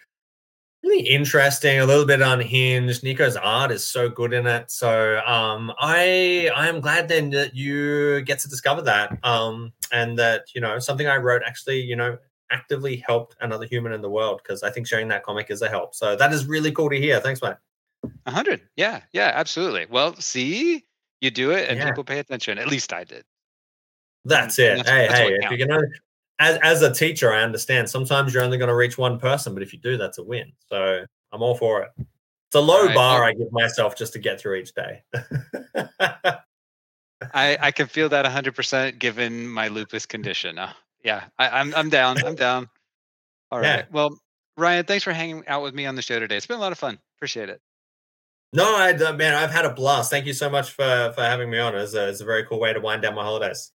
really interesting, a little bit unhinged. Nico's art is so good in it. So um, I I am glad then that you get to discover that um, and that, you know, something I wrote actually, you know, actively helped another human in the world, because I think sharing that comic is a help. So that is really cool to hear. Thanks, mate. A hundred. Yeah, yeah, absolutely. Well, see, you do it and yeah. people pay attention. At least I did. That's it. That's, hey, that's hey! If you can only, as as a teacher, I understand sometimes you're only going to reach one person, but if you do, that's a win. So I'm all for it. It's a low right. bar I give myself just to get through each day. I I can feel that one hundred percent given my lupus condition. Uh, yeah, I, I'm I'm down. I'm down. All right. Yeah. Well, Ryan, thanks for hanging out with me on the show today. It's been a lot of fun. Appreciate it. No, I man, I've had a blast. Thank you so much for for having me on. It's a it's a very cool way to wind down my holidays.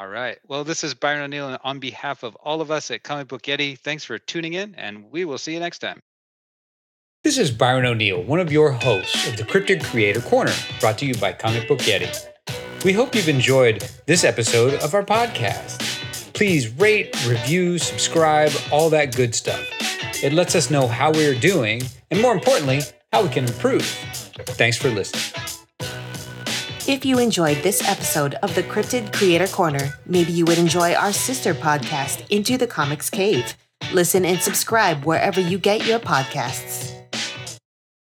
All right. Well, this is Byron O'Neill, and on behalf of all of us at Comic Book Yeti, thanks for tuning in, and we will see you next time. This is Byron O'Neill, one of your hosts of the Cryptid Creator Corner, brought to you by Comic Book Yeti. We hope you've enjoyed this episode of our podcast. Please rate, review, subscribe, all that good stuff. It lets us know how we're doing, and more importantly, how we can improve. Thanks for listening. If you enjoyed this episode of the Cryptid Creator Corner, maybe you would enjoy our sister podcast, Into the Comics Cave. Listen and subscribe wherever you get your podcasts.